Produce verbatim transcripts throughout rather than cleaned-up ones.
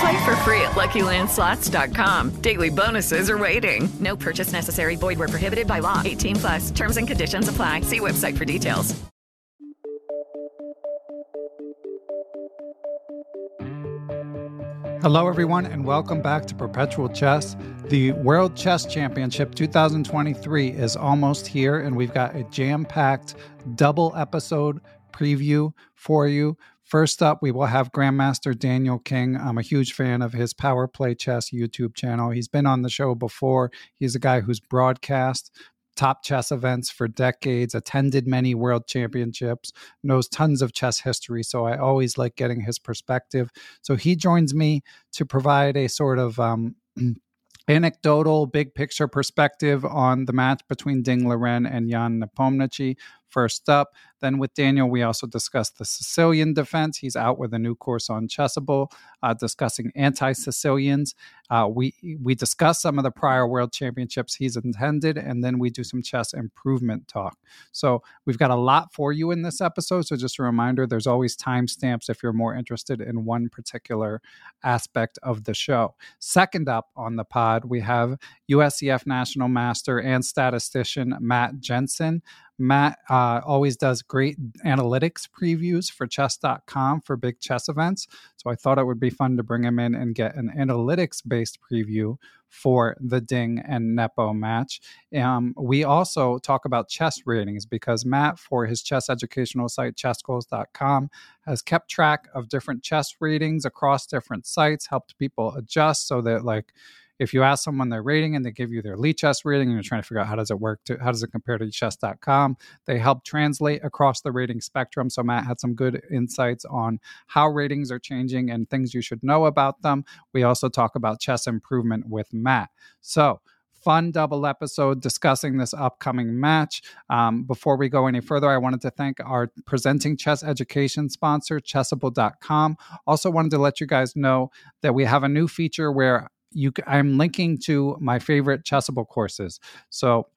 Play for free at Lucky Land Slots dot com. Daily bonuses are waiting. No purchase necessary. Void where prohibited by law. eighteen plus. Terms and conditions apply. See website for details. Hello, everyone, and welcome back to Perpetual Chess. The World Chess Championship twenty twenty-three is almost here, and we've got a jam-packed double episode preview for you. First up, we will have Grandmaster Daniel King. I'm a huge fan of his Power Play Chess YouTube channel. He's been on the show before. He's a guy who's broadcast top chess events for decades, attended many world championships, knows tons of chess history, so I always like getting his perspective. So he joins me to provide a sort of um, anecdotal, big picture perspective on the match between Ding Liren and Ian Nepomniachtchi. First up, then with Daniel, we also discussed the Sicilian defense. He's out with a new course on Chessable, uh, discussing anti-Sicilians. Uh, we we discuss some of the prior world championships he's attended, and then we do some chess improvement talk. So we've got a lot for you in this episode. So just a reminder, there's always timestamps if you're more interested in one particular aspect of the show. Second up on the pod, we have U S C F National Master and statistician Matt Jensen. Matt uh, always does great analytics previews for chess dot com for big chess events. So I thought it would be fun to bring him in and get an analytics-based preview for the Ding and Nepo match. Um, we also talk about chess ratings because Matt, for his chess educational site, chess goals dot com, has kept track of different chess ratings across different sites, helped people adjust so that, like, if you ask someone their rating and they give you their Lee Chess rating and you're trying to figure out how does it work, to, how does it compare to chess dot com, they help translate across the rating spectrum. So Matt had some good insights on how ratings are changing and things you should know about them. We also talk about chess improvement with Matt. So fun double episode discussing this upcoming match. Um, before we go any further, I wanted to thank our presenting chess education sponsor, chessable dot com. Also wanted to let you guys know that we have a new feature where You, I'm linking to my favorite Chessable courses. So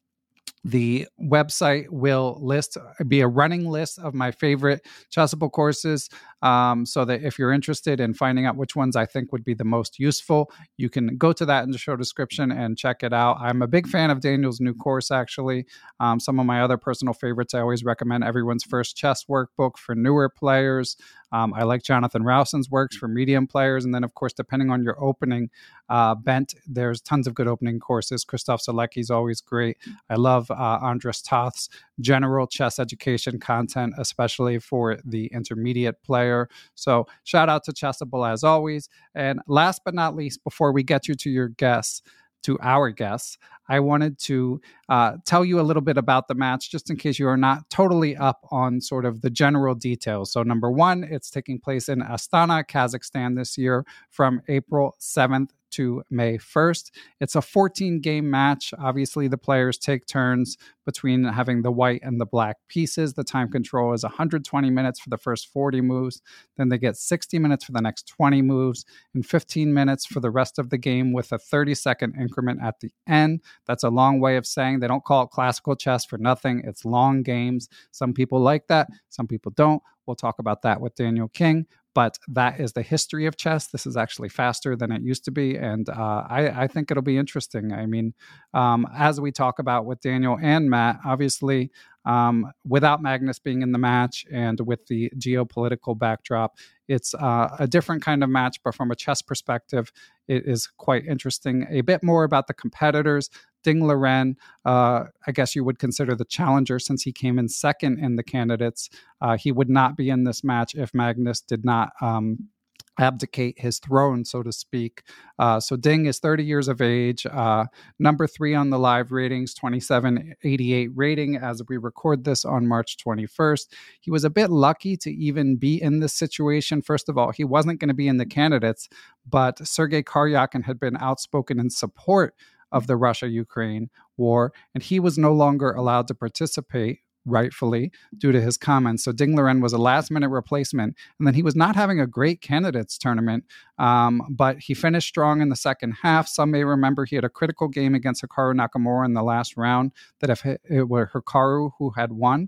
the website will list, be a running list of my favorite Chessable courses, um, so that if you're interested in finding out which ones I think would be the most useful, you can go to that in the show description and check it out. I'm a big fan of Daniel's new course, actually. Um, some of my other personal favorites, I always recommend Everyone's First Chess Workbook for newer players. Um, I like Jonathan Rowson's works for medium players. And then, of course, depending on your opening uh, bent, there's tons of good opening courses. Krzysztof Zalecki's always great. I love uh, Andras Toth's general chess education content, especially for the intermediate player. So shout out to Chessable as always. And last but not least, before we get you to your guests, to our guests, I wanted to uh, tell you a little bit about the match, just in case you are not totally up on sort of the general details. So number one, it's taking place in Astana, Kazakhstan this year from April seventh to May first. It's a fourteen-game match. Obviously, the players take turns between having the white and the black pieces. The time control is one hundred twenty minutes for the first forty moves. Then they get sixty minutes for the next twenty moves and fifteen minutes for the rest of the game with a thirty-second increment at the end. That's a long way of saying they don't call it classical chess for nothing. It's long games. Some people like that. Some people don't. We'll talk about that with Daniel King. But that is the history of chess. This is actually faster than it used to be. And uh, I, I think it'll be interesting. I mean, um, as we talk about with Daniel and Matt, obviously, um, without Magnus being in the match and with the geopolitical backdrop, it's uh, a different kind of match. But from a chess perspective, it is quite interesting. A bit more about the competitors. Ding Liren, uh, I guess you would consider the challenger since he came in second in the candidates. Uh, he would not be in this match if Magnus did not um, abdicate his throne, so to speak. Uh, so Ding is thirty years of age, uh, number three on the live ratings, twenty-seven eighty-eight rating as we record this on March twenty-first. He was a bit lucky to even be in this situation. First of all, he wasn't going to be in the candidates, but Sergei Karjakin had been outspoken in support of the Russia-Ukraine war, and he was no longer allowed to participate, rightfully, due to his comments. So Ding Liren was a last-minute replacement, and then he was not having a great candidates tournament, um, but he finished strong in the second half. Some may remember he had a critical game against Hikaru Nakamura in the last round, that if it were Hikaru who had won,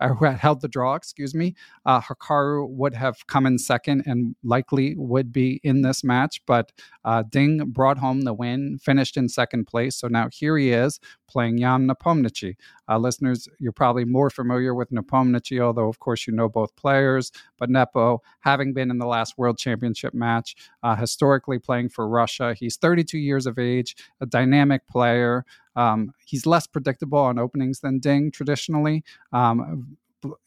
or who had held the draw, excuse me, uh, Hikaru would have come in second and likely would be in this match. But uh, Ding brought home the win, finished in second place. So now here he is playing Ian Nepomniachtchi. Uh, listeners, you're probably more familiar with Nepomniachtchi, although, of course, you know both players. But Nepo, having been in the last World Championship match, uh, historically playing for Russia, he's thirty-two years of age, a dynamic player. Um, he's less predictable on openings than Ding traditionally. Um,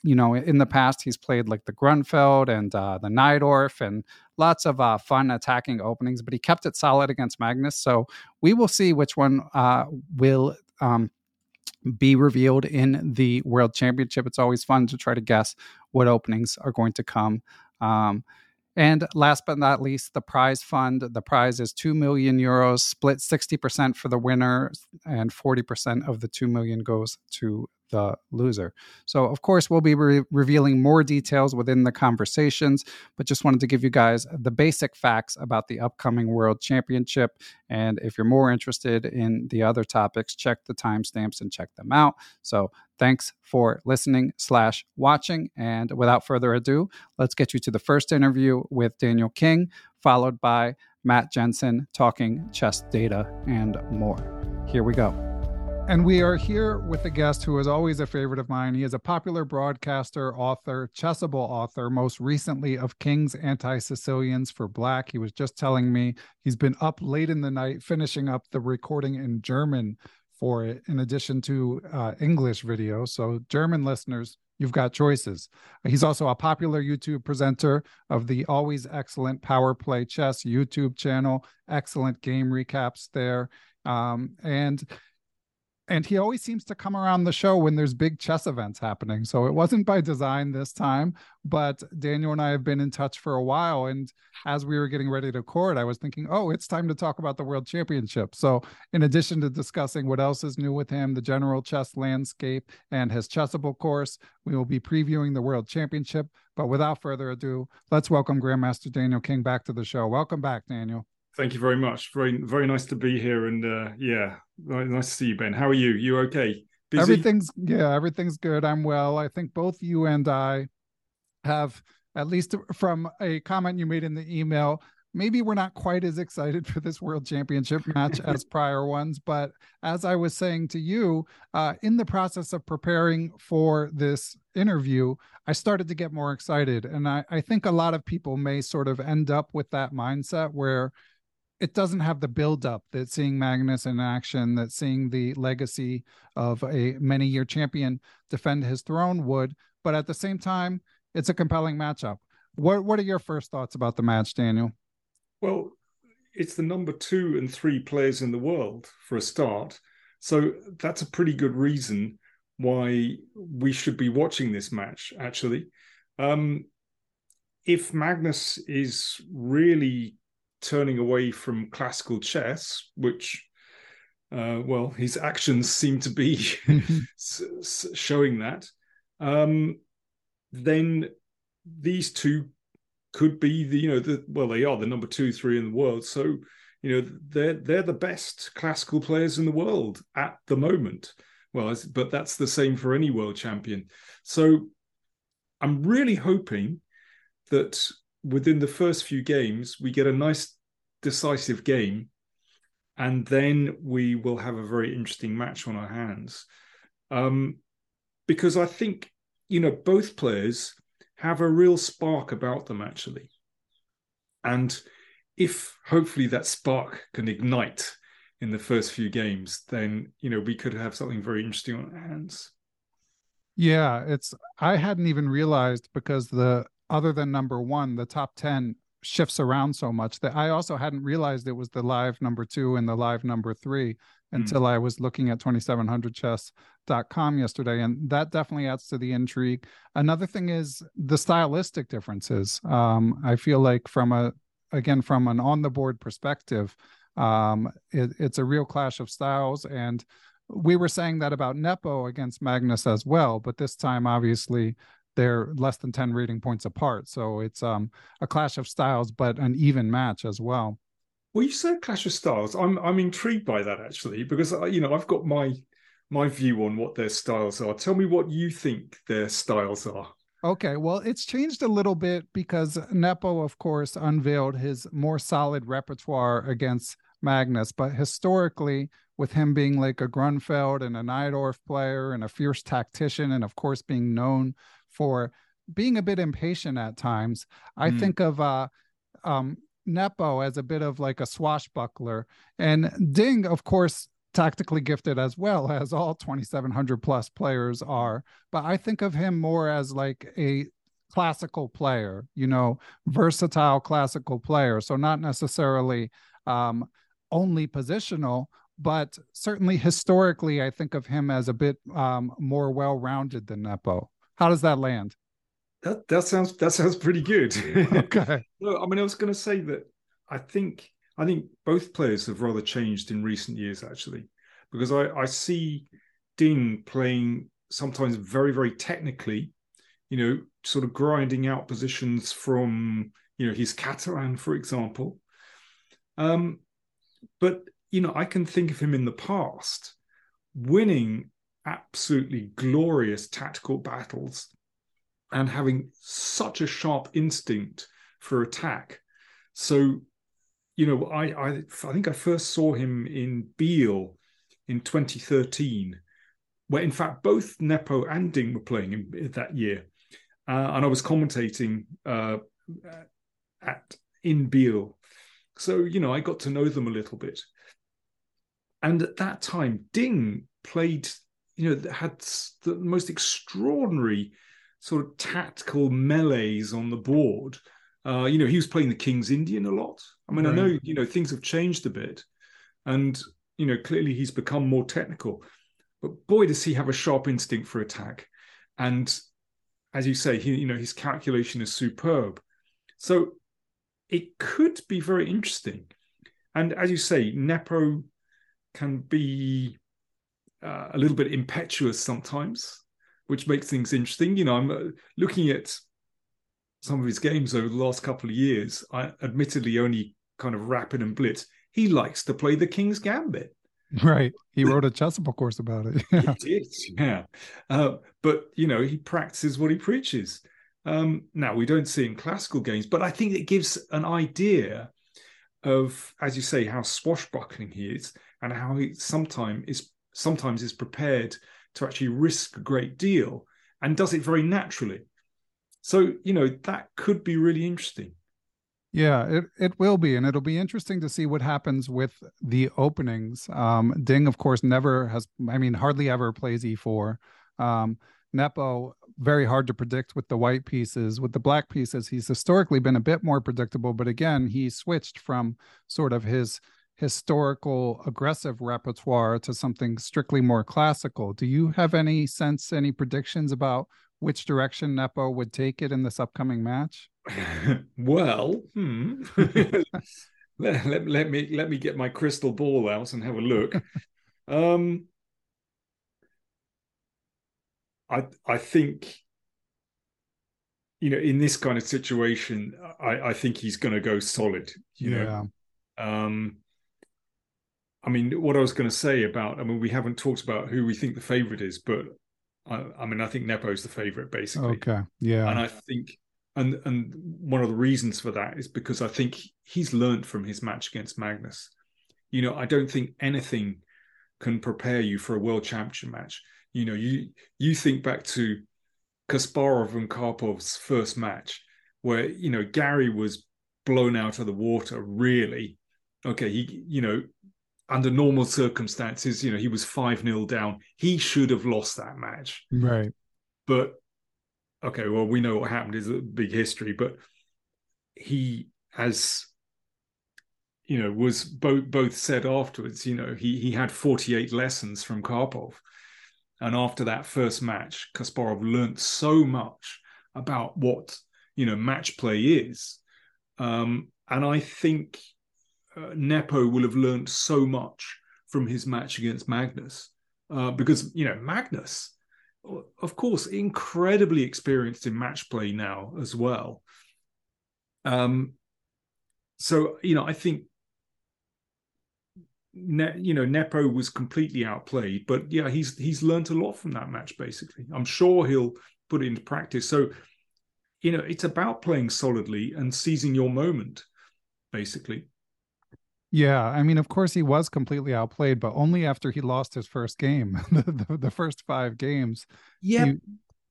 you know, in the past, he's played like the Grunfeld and uh, the Najdorf and lots of uh, fun attacking openings, but he kept it solid against Magnus. So we will see which one uh, will um, be revealed in the World Championship. It's always fun to try to guess what openings are going to come. Um And last but not least, the prize fund. The prize is two million euros, split sixty percent for the winner and forty percent of the two million goes to the loser. So, of course, we'll be re- revealing more details within the conversations, but just wanted to give you guys the basic facts about the upcoming World Championship. And if you're more interested in the other topics, check the timestamps and check them out. So thanks for listening slash watching. And without further ado, let's get you to the first interview with Daniel King, followed by Matt Jensen talking chess data and more. Here we go. And we are here with a guest who is always a favorite of mine. He is a popular broadcaster, author, Chessable author, most recently of King's Anti-Sicilians for Black. He was just telling me he's been up late in the night finishing up the recording in German for it, in addition to uh, English video. So German listeners, you've got choices. He's also a popular YouTube presenter of the always excellent Power Play Chess YouTube channel. Excellent game recaps there. Um, and... And he always seems to come around the show when there's big chess events happening. So it wasn't by design this time, but Daniel and I have been in touch for a while. And as we were getting ready to record, I was thinking, oh, it's time to talk about the World Championship. So in addition to discussing what else is new with him, the general chess landscape and his Chessable course, we will be previewing the World Championship. But without further ado, let's welcome Grandmaster Daniel King back to the show. Welcome back, Daniel. Thank you very much. Very, very nice to be here. And uh, yeah, nice to see you, Ben. How are you? You okay? Busy? Everything's, yeah, everything's good. I'm well. I think both you and I have, at least from a comment you made in the email, maybe we're not quite as excited for this World Championship match as prior ones. But as I was saying to you, uh, in the process of preparing for this interview, I started to get more excited. And I, I think a lot of people may sort of end up with that mindset where it doesn't have the buildup that seeing Magnus in action, that seeing the legacy of a many-year champion defend his throne would. But at the same time, it's a compelling matchup. What, what are your first thoughts about the match, Daniel? Well, it's the number two and three players in the world for a start. So that's a pretty good reason why we should be watching this match, actually. Um, if Magnus is really turning away from classical chess, which, uh, well, his actions seem to be showing that, um, then these two could be the, you know, the, well, they are the number two, three in the world. So, you know, they're, they're the best classical players in the world at the moment. Well, but that's the same for any world champion. So I'm really hoping that within the first few games, we get a nice decisive game, and then we will have a very interesting match on our hands. Um, because I think, you know, both players have a real spark about them, actually. And if hopefully that spark can ignite in the first few games, then, you know, we could have something very interesting on our hands. Yeah, it's, I hadn't even realized, because the, other than number one, the top ten shifts around so much that I also hadn't realized it was the live number two and the live number three until mm. I was looking at twenty-seven hundred chess dot com yesterday. And that definitely adds to the intrigue. Another thing is the stylistic differences. Um, I feel like from a, again, from an on the board perspective, um, it, it's a real clash of styles. And we were saying that about Nepo against Magnus as well, but this time, obviously, they're less than ten rating points apart. So it's um, a clash of styles, but an even match as well. Well, you said clash of styles. I'm I'm intrigued by that, actually, because, you know, I've got my my view on what their styles are. Tell me what you think their styles are. Okay, well, it's changed a little bit because Nepo, of course, unveiled his more solid repertoire against Magnus. But historically, with him being like a Grunfeld and a Najdorf player and a fierce tactician, and of course being known for being a bit impatient at times, I mm. think of uh, um, Nepo as a bit of like a swashbuckler. And Ding, of course, tactically gifted as well, as all twenty-seven hundred plus players are. But I think of him more as like a classical player, you know, versatile classical player. So not necessarily um, only positional, but certainly historically, I think of him as a bit um, more well-rounded than Nepo. How does that land? That that sounds that sounds pretty good. Okay. No, I mean, I was going to say that I think I think both players have rather changed in recent years, actually, because I, I see Ding playing sometimes very, very technically, you know, sort of grinding out positions from, you know, his Catalan, for example. Um, but, you know, I can think of him in the past winning absolutely glorious tactical battles and having such a sharp instinct for attack. So, you know, I I, I think I first saw him in Biel in twenty thirteen, where in fact both Nepo and Ding were playing in that year. Uh, and I was commentating uh, at in Biel. So, you know, I got to know them a little bit. And at that time, Ding played, you know, had the most extraordinary sort of tactical melees on the board. Uh, you know, he was playing the King's Indian a lot. I mean, right. I know, you know, things have changed a bit. And, you know, clearly he's become more technical. But boy, does he have a sharp instinct for attack. And as you say, he, you know, his calculation is superb. So it could be very interesting. And as you say, Nepo can be Uh, a little bit impetuous sometimes, which makes things interesting. You know, I'm uh, looking at some of his games over the last couple of years. I admittedly only kind of rapid and blitz. He likes to play the King's Gambit. Right. He wrote a Chessable course about it. Yeah. He did, yeah. Uh, but, you know, he practices what he preaches. Um, now, we don't see in classical games, but I think it gives an idea of, as you say, how swashbuckling he is and how he sometimes is sometimes is prepared to actually risk a great deal and does it very naturally. So, you know, that could be really interesting. Yeah, it, it will be. And it'll be interesting to see what happens with the openings. Um, Ding, of course, never has, I mean, hardly ever plays e four. Um, Nepo, very hard to predict with the white pieces. With the black pieces, he's historically been a bit more predictable. But again, he switched from sort of his historical aggressive repertoire to something strictly more classical. Do you have any sense, any predictions about which direction Nepo would take it in this upcoming match? Well, hmm. let, let, let me let me get my crystal ball out and have a look. um, I I think, you know, in this kind of situation, I, I think he's going to go solid. You yeah. know, um, I mean, what I was going to say about, I mean, we haven't talked about who we think the favorite is, but I, I mean, I think Nepo's the favorite basically. Okay, yeah, and I think. And and one of the reasons for that is because I think he's learned from his match against Magnus. You know, I don't think anything can prepare you for a world championship match. You know, you you think back to Kasparov and Karpov's first match where, you know, Gary was blown out of the water, really. Okay, he, you know, under normal circumstances, you know, he was five nil down. He should have lost that match. Right. But... okay, well, we know what happened is a big history, but he, as you know, was both both said afterwards, you know, he he had forty-eight lessons from Karpov. And after that first match, Kasparov learned so much about what, you know, match play is. Um, and I think uh, Nepo will have learned so much from his match against Magnus uh, because, you know, Magnus... of course, incredibly experienced in match play now as well. Um, so, you know, I think, ne- you know, Nepo was completely outplayed, but yeah, he's he's learned a lot from that match, basically. I'm sure he'll put it into practice. So, you know, it's about playing solidly and seizing your moment, basically. Yeah, I mean, of course, he was completely outplayed, but only after he lost his first game, the, the, the first five games. Yeah. He...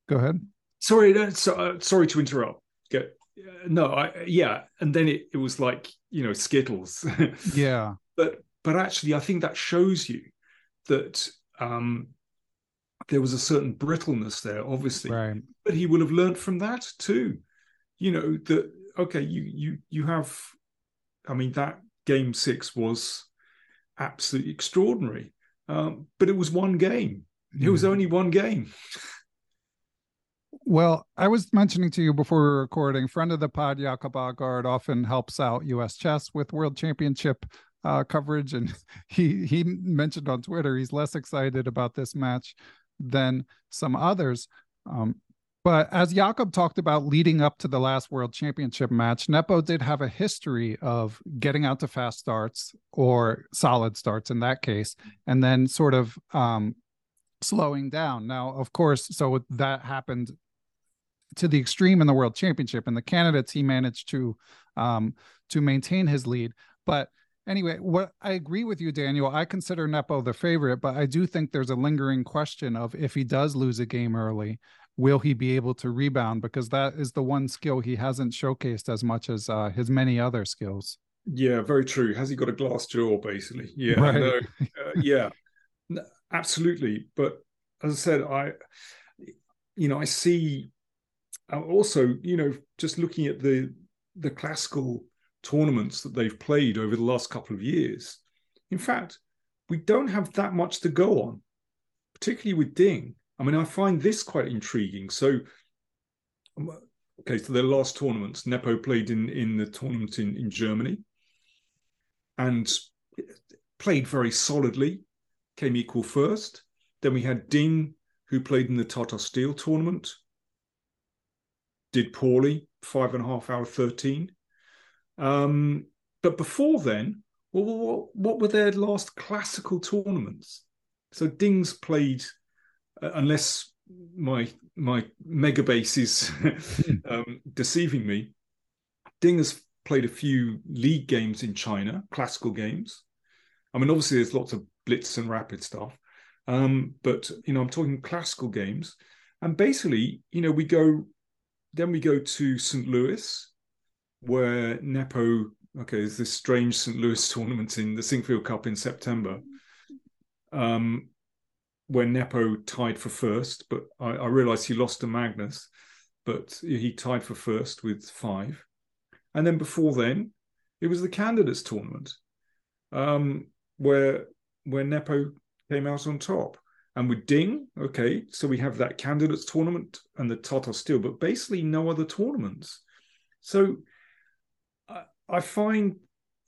Go ahead. Sorry, no, so, uh, sorry to interrupt. Go. Uh, no, I, yeah, and then it, it was like, you know, Skittles. Yeah. But but actually, I think that shows you that um, there was a certain brittleness there, obviously. Right. But he would have learned from that too. You know, that, okay, you you you have, I mean, that, Game six was absolutely extraordinary, um, but it was one game. It was only one game. Well, I was mentioning to you before we were recording, friend of the pod, Jakob Agard, often helps out U S Chess with World Championship uh, coverage, and he, he mentioned on Twitter he's less excited about this match than some others. Um, But as Jakob talked about leading up to the last World Championship match, Nepo did have a history of getting out to fast starts or solid starts in that case, and then sort of um, slowing down. Now, of course, so that happened to the extreme in the World Championship. In the Candidates, he managed to um, to maintain his lead. But anyway, what I agree with you, Daniel, I consider Nepo the favorite, but I do think there's a lingering question of if he does lose a game early, will he be able to rebound? Because that is the one skill he hasn't showcased as much as uh, his many other skills. Yeah, very true. Has he got a glass jaw, basically? Yeah, right. no, uh, yeah, no, absolutely. But as I said, I, you know, I see also, you know, just looking at the the classical tournaments that they've played over the last couple of years. In fact, we don't have that much to go on, particularly with Ding. I mean, I find this quite intriguing. So, okay, so their last tournaments, Nepo played in, in the tournament in, in Germany and played very solidly, came equal first. Then we had Ding, who played in the Tata Steel tournament, did poorly, five and a half hour thirteen. Um, but before then, well, what, what were their last classical tournaments? So Ding's played... unless my my mega base is um, deceiving me, Ding has played a few league games in China, classical games. I mean, obviously, there's lots of blitz and rapid stuff. Um, but, you know, I'm talking classical games. And basically, you know, we go, then we go to Saint Louis, where Nepo, okay, there's this strange Saint Louis tournament in the Sinkfield Cup in September, um, where Nepo tied for first. But I, I realized he lost to Magnus, but he tied for first with five. And then before then, it was the Candidates Tournament, um, where where Nepo came out on top. And with Ding, okay, so we have that Candidates Tournament and the Tata Steel, but basically no other tournaments. So I, I find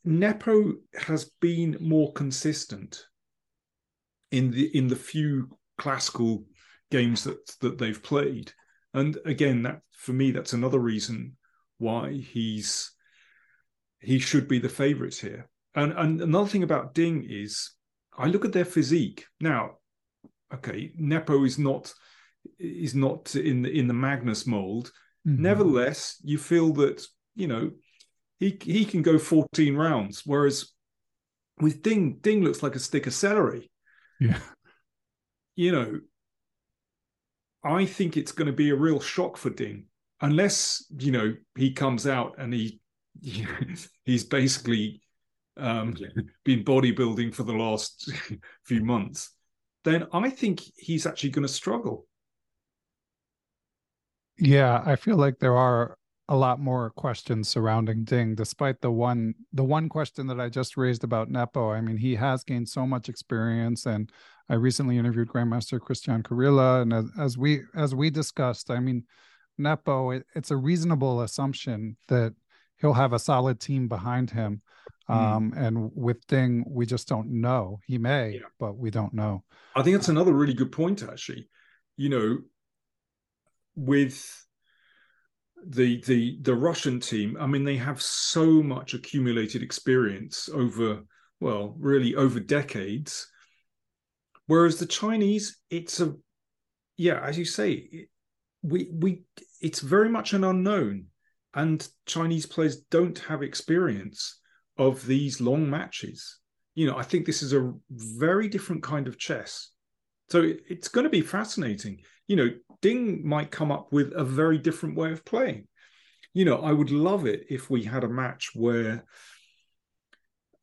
Nepo has been more consistent in the in the few classical games that, that they've played. And again, that for me, that's another reason why he's he should be the favourite here. And, and another thing about Ding is I look at their physique. Now, okay, Nepo is not is not in the, in the Magnus mold. Mm-hmm. Nevertheless, you feel that, you know, he he can go fourteen rounds, whereas with Ding, Ding looks like a stick of celery. Yeah. You know, I think it's going to be a real shock for Ding, unless, you know, he comes out and he, he he's basically um, yeah. been bodybuilding for the last few months. Then I think he's actually going to struggle. Yeah, I feel like there are a lot more questions surrounding Ding, despite the one the one question that I just raised about Nepo. I mean, he has gained so much experience, and I recently interviewed Grandmaster Christian Carilla, and as, as we as we discussed, I mean, Nepo, it, it's a reasonable assumption that he'll have a solid team behind him. Um, mm. And with Ding, we just don't know. He may, yeah. but we don't know. I think that's another really good point, actually. You know, with the the the Russian team, I mean, they have so much accumulated experience over, well, really over decades. Whereas the Chinese, it's a, yeah, as you say, we we it's very much an unknown. And Chinese players don't have experience of these long matches. You know, I think this is a very different kind of chess. So it, it's going to be fascinating. You know, Ding might come up with a very different way of playing. You know, I would love it if we had a match where,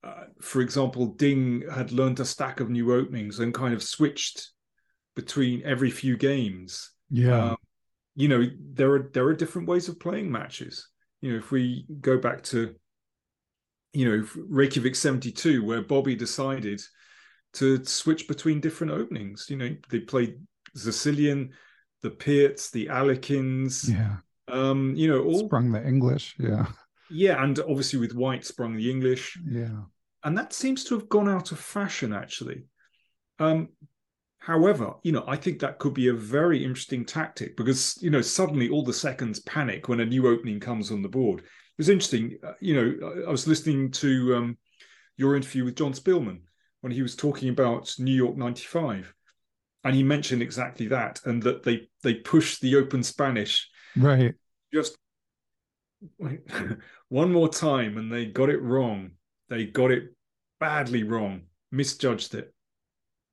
uh, for example, Ding had learned a stack of new openings and kind of switched between every few games. Yeah. Um, You know, there are there are different ways of playing matches. You know, if we go back to, you know, Reykjavik seventy-two, where Bobby decided to switch between different openings. You know, they played Sicilian, the Pirts, the Alekins. Yeah. Um, you know, all sprung the English. Yeah. Yeah, and obviously with White sprung the English. Yeah. And that seems to have gone out of fashion, actually. Um However, you know, I think that could be a very interesting tactic because, you know, suddenly all the seconds panic when a new opening comes on the board. It was interesting. Uh, you know, I was listening to um, your interview with John Spielman when he was talking about New York ninety-five. And he mentioned exactly that, and that they, they pushed the open Spanish. Right. Just one more time, and they got it wrong. They got it badly wrong, misjudged it.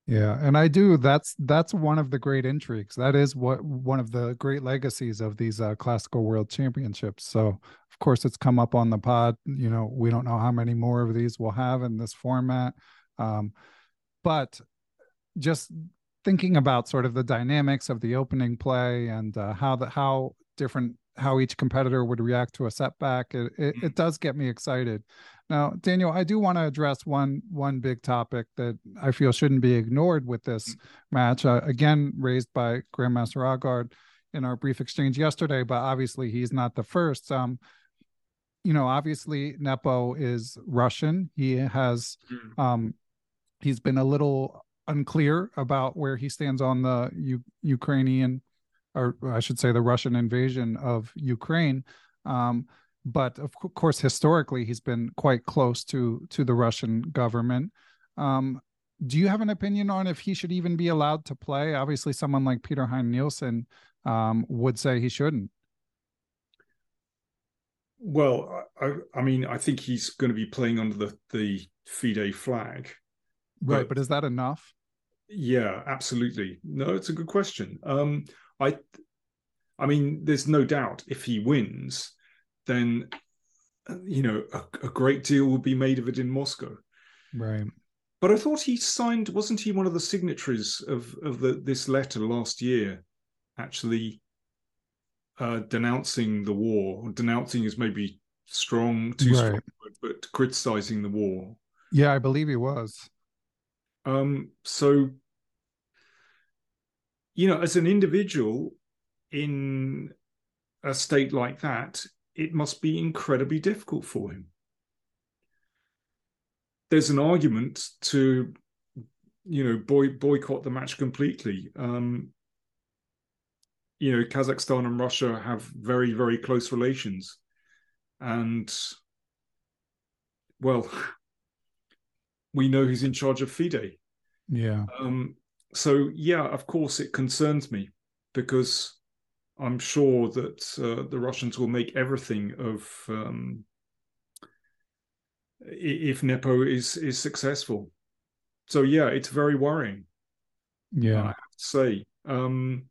Yeah, and I do. That's that's one of the great intrigues. That is what one of the great legacies of these uh, classical world championships. So, of course, it's come up on the pod. You know, we don't know how many more of these we'll have in this format. Um, but just thinking about sort of the dynamics of the opening play and uh, how the how different how each competitor would react to a setback, it it, it does get me excited. Now, Daniel, I do want to address one one big topic that I feel shouldn't be ignored with this match, uh, again, raised by Grandmaster Agard in our brief exchange yesterday, but obviously he's not the first. Um, you know, obviously Nepo is Russian. He has, um, he's been a little unclear about where he stands on the U- Ukrainian, or I should say the Russian invasion of Ukraine. Um But of course, historically, he's been quite close to to the Russian government. Um, do you have an opinion on if he should even be allowed to play? Obviously, someone like Peter Hein Nielsen um, would say he shouldn't. Well, I, I mean, I think he's going to be playing under the, the FIDE flag. Right, but, but is that enough? Yeah, absolutely. No, it's a good question. Um, I, I mean, there's no doubt if he wins, then, you know, a, a great deal will be made of it in Moscow. Right. But I thought he signed, wasn't he one of the signatories of, of the, this letter last year, actually uh, denouncing the war? Denouncing is maybe strong, too right. strong, but, but criticizing the war. Yeah, I believe he was. Um, so, you know, as an individual in a state like that, it must be incredibly difficult for him. There's an argument to, you know, boy, boycott the match completely. Um, you know, Kazakhstan and Russia have very, very close relations. And, well... we know who's in charge of FIDE. Yeah. Um, so, yeah, of course it concerns me because I'm sure that uh, the Russians will make everything of... Um, if Nepo is, is successful. So, yeah, it's very worrying. Yeah. I have to say. Um,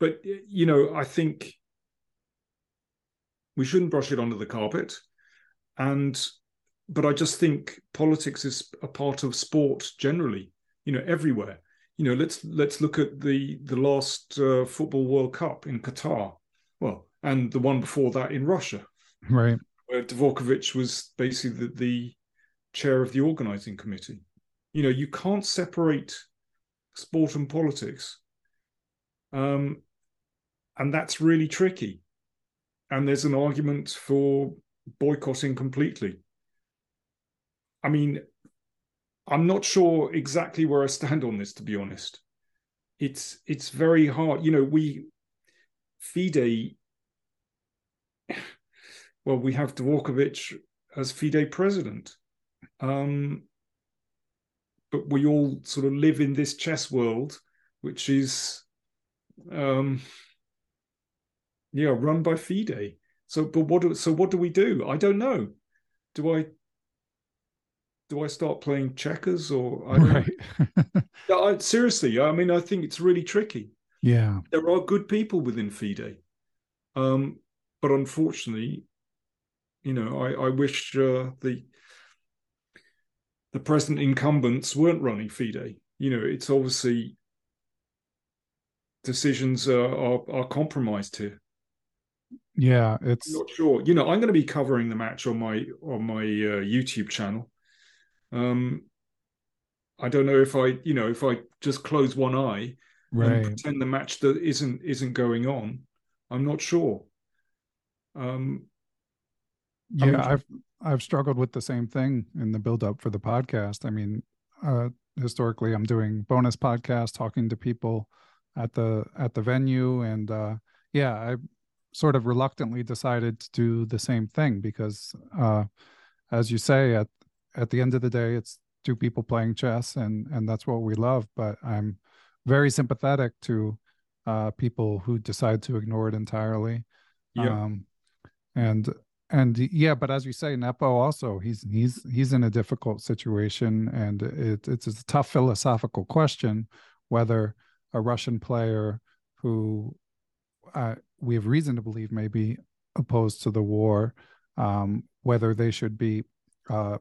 but, you know, I think we shouldn't brush it under the carpet. And... but I just think politics is a part of sport generally, you know, everywhere. You know, let's let's look at the the last uh, Football World Cup in Qatar, well, and the one before that in Russia, right? Where Dvorkovich was basically the, the chair of the organizing committee. You know, you can't separate sport and politics, um, and that's really tricky. And there's an argument for boycotting completely. I mean, I'm not sure exactly where I stand on this, to be honest. It's it's very hard. You know, we, FIDE, well, we have Dvorkovich as FIDE president. Um, but we all sort of live in this chess world, which is, um, yeah, run by FIDE. So, but what do, so what do we do? I don't know. Do I... do I start playing checkers or I don't right. know. I, seriously, I mean, I think it's really tricky. Yeah. There are good people within FIDE. Um, but unfortunately, you know, I, I wish uh, the the present incumbents weren't running FIDE. You know, it's obviously decisions uh, are, are compromised here. Yeah. It's I'm not sure. You know, I'm going to be covering the match on my on my uh, YouTube channel. Um, I don't know if I, you know, if I just close one eye right. and pretend the match that isn't isn't going on. I'm not sure. Um, yeah, I mean, I've I've struggled with the same thing in the build up for the podcast. I mean, uh, historically, I'm doing bonus podcasts, talking to people at the at the venue, and uh, yeah, I sort of reluctantly decided to do the same thing because, uh, as you say, at At the end of the day, it's two people playing chess, and and that's what we love. But I'm very sympathetic to uh, people who decide to ignore it entirely. Yeah, um, and and yeah, but as you say, Nepo also he's he's he's in a difficult situation, and it, it's a tough philosophical question whether a Russian player who uh, we have reason to believe may be opposed to the war, um, whether they should be. Uh,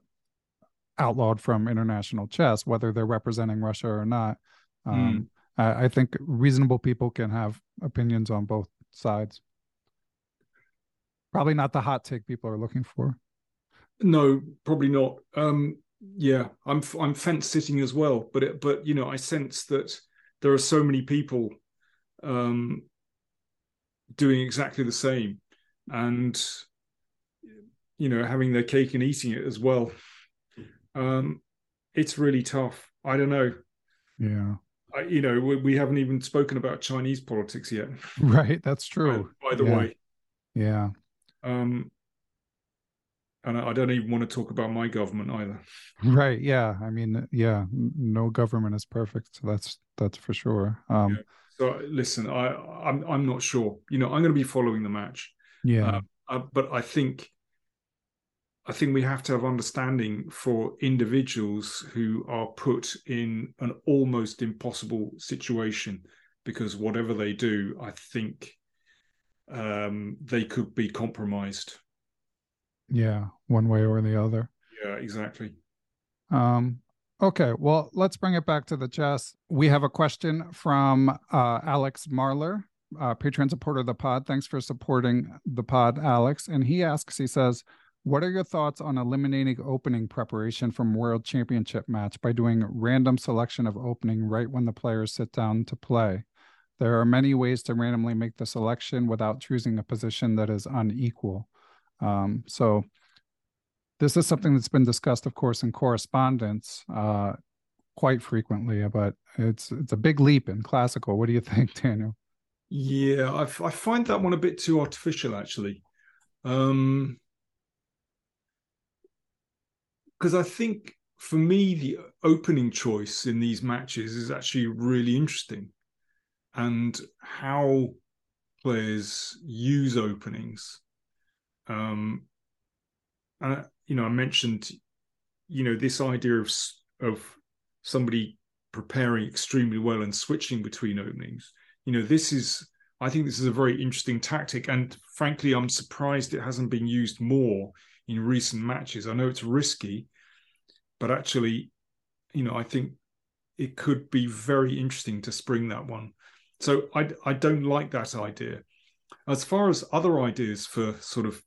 outlawed from international chess, whether they're representing Russia or not. Um, mm. I, I think reasonable people can have opinions on both sides. Probably not the hot take people are looking for. No, probably not. Um, yeah, I'm I'm fence sitting as well, but it, but you know, I sense that there are so many people um, doing exactly the same, and you know, having their cake and eating it as well. Um, it's really tough. I don't know. Yeah. I, you know, we, we haven't even spoken about Chinese politics yet. Right. That's true. By, by the yeah. way. Yeah. Um, and I, I don't even want to talk about my government either. Right. Yeah. I mean, yeah, no government is perfect. So that's, that's for sure. Um, yeah. So listen, I, I'm, I'm not sure, you know, I'm going to be following the match. Yeah. Um, uh, but I think I think we have to have understanding for individuals who are put in an almost impossible situation, because whatever they do, I think um, they could be compromised. Yeah, one way or the other. Yeah, exactly. Um, okay, well, let's bring it back to the chess. We have a question from uh, Alex Marler, uh, Patreon supporter of the pod. Thanks for supporting the pod, Alex. And he asks, he says, what are your thoughts on eliminating opening preparation from World Championship match by doing random selection of opening right when the players sit down to play? There are many ways to randomly make the selection without choosing a position that is unequal. Um, so this is something that's been discussed, of course, in correspondence uh, quite frequently, but it's it's a big leap in classical. What do you think, Daniel? Yeah, I, I find that one a bit too artificial, actually. Um... Because I think, for me, the opening choice in these matches is actually really interesting. And how players use openings. Um, and, you know, I mentioned, you know, this idea of, of somebody preparing extremely well and switching between openings. You know, this is, I think this is a very interesting tactic. And frankly, I'm surprised it hasn't been used more in recent matches. I know it's risky, but actually, you know, I think it could be very interesting to spring that one. So I, I don't like that idea. As far as other ideas for sort of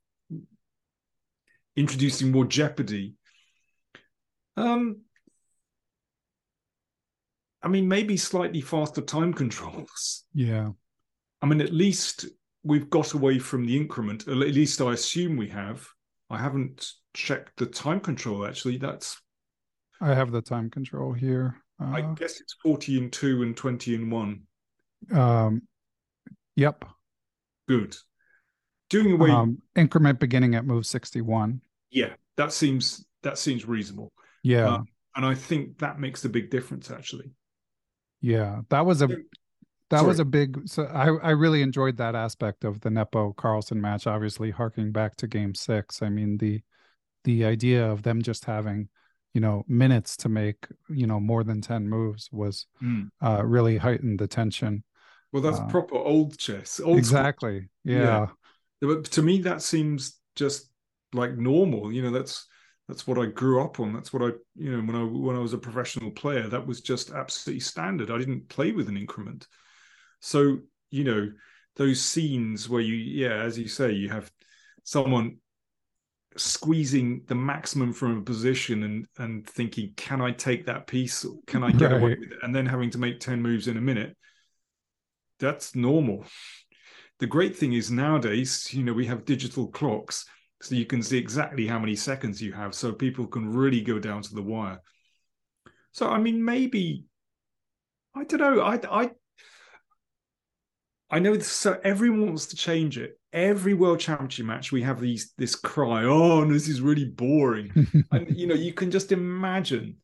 introducing more jeopardy, um, I mean, maybe slightly faster time controls. Yeah. I mean, at least we've got away from the increment, or at least I assume we have. I haven't checked the time control, actually. That's I have the time control here. Uh, I guess it's forty and two and twenty and one. Um, yep. Good. Doing away um, increment beginning at move sixty-one. Yeah, that seems that seems reasonable. Yeah, uh, and I think that makes a big difference, actually. Yeah, that was a that Sorry. was a big. So I I really enjoyed that aspect of the Nepo Carlsen match. Obviously, harking back to Game Six. I mean the the idea of them just having, you know, minutes to make, you know, more than ten moves was mm. uh, really heightened the tension. Well, that's uh, proper old chess. Old exactly. School. Yeah. yeah. But to me, that seems just like normal. You know, that's that's what I grew up on. That's what I, you know, when I when I was a professional player, that was just absolutely standard. I didn't play with an increment. So, you know, those scenes where you, yeah, as you say, you have someone squeezing the maximum from a position and, and thinking, can I take that piece? Can I get right. away with it? And then having to make ten moves in a minute. That's normal. The great thing is nowadays, you know, we have digital clocks, so you can see exactly how many seconds you have. So people can really go down to the wire. So, I mean, maybe, I don't know, I, I, I know this, so everyone wants to change it. Every World Championship match, we have these this cry, oh, this is really boring. And, you know, you can just imagine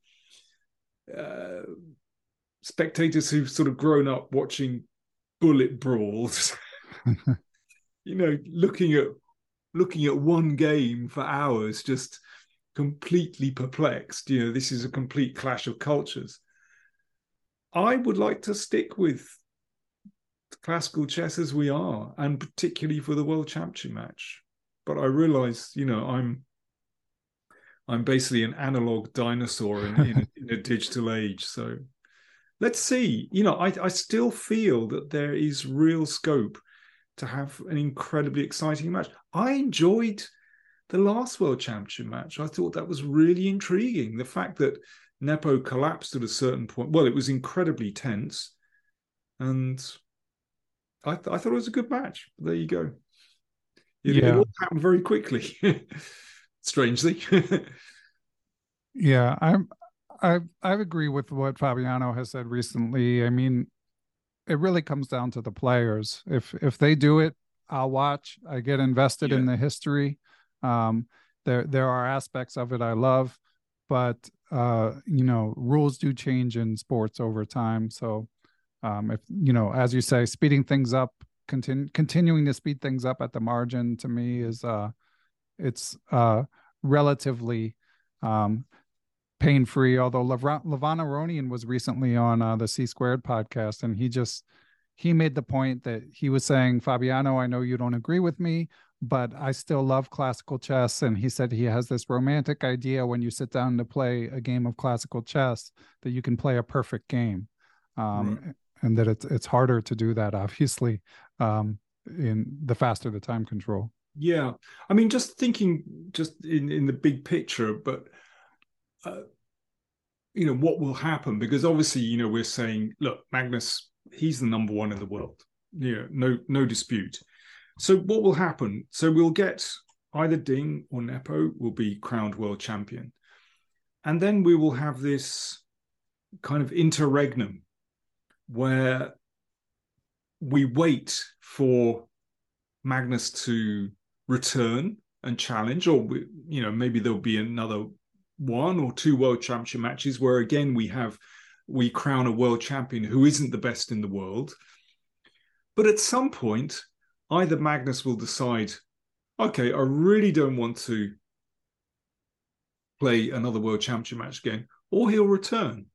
uh, spectators who've sort of grown up watching bullet brawls, you know, looking at looking at one game for hours, just completely perplexed. You know, this is a complete clash of cultures. I would like to stick with classical chess as we are, and particularly for the World Championship match. But I realize, you know, I'm I'm basically an analog dinosaur in, in, in a digital age. So let's see. You know, I, I still feel that there is real scope to have an incredibly exciting match. I enjoyed the last World Championship match. I thought that was really intriguing. The fact that Nepo collapsed at a certain point, well, it was incredibly tense. And I, th- I thought it was a good match. There you go. It, yeah. it all happened very quickly, strangely. yeah, I'm. I I agree with what Fabiano has said recently. I mean, it really comes down to the players. If if they do it, I'll watch. I get invested yeah. in the history. Um, there there are aspects of it I love, but uh, you know, rules do change in sports over time. So. Um, if you know, as you say, speeding things up continue continuing to speed things up at the margin, to me, is uh it's uh relatively um pain free. Although Lav- Lavan Aronian was recently on uh, the C Squared podcast, and he just he made the point that he was saying, Fabiano, I know you don't agree with me, but I still love classical chess. And he said he has this romantic idea when you sit down to play a game of classical chess that you can play a perfect game. Um, right. And that it's it's harder to do that, obviously, um, in the faster the time control. Yeah. I mean, just thinking just in, in the big picture, but, uh, you know, what will happen? Because obviously, you know, we're saying, look, Magnus, he's the number one in the world. Yeah, no, no dispute. So what will happen? So we'll get either Ding or Nepo will be crowned world champion. And then we will have this kind of interregnum where we wait for Magnus to return and challenge, or, we, you know, maybe there'll be another one or two world championship matches where, again, we have... we crown a world champion who isn't the best in the world. But at some point, either Magnus will decide, okay, I really don't want to play another world championship match again, or he'll return.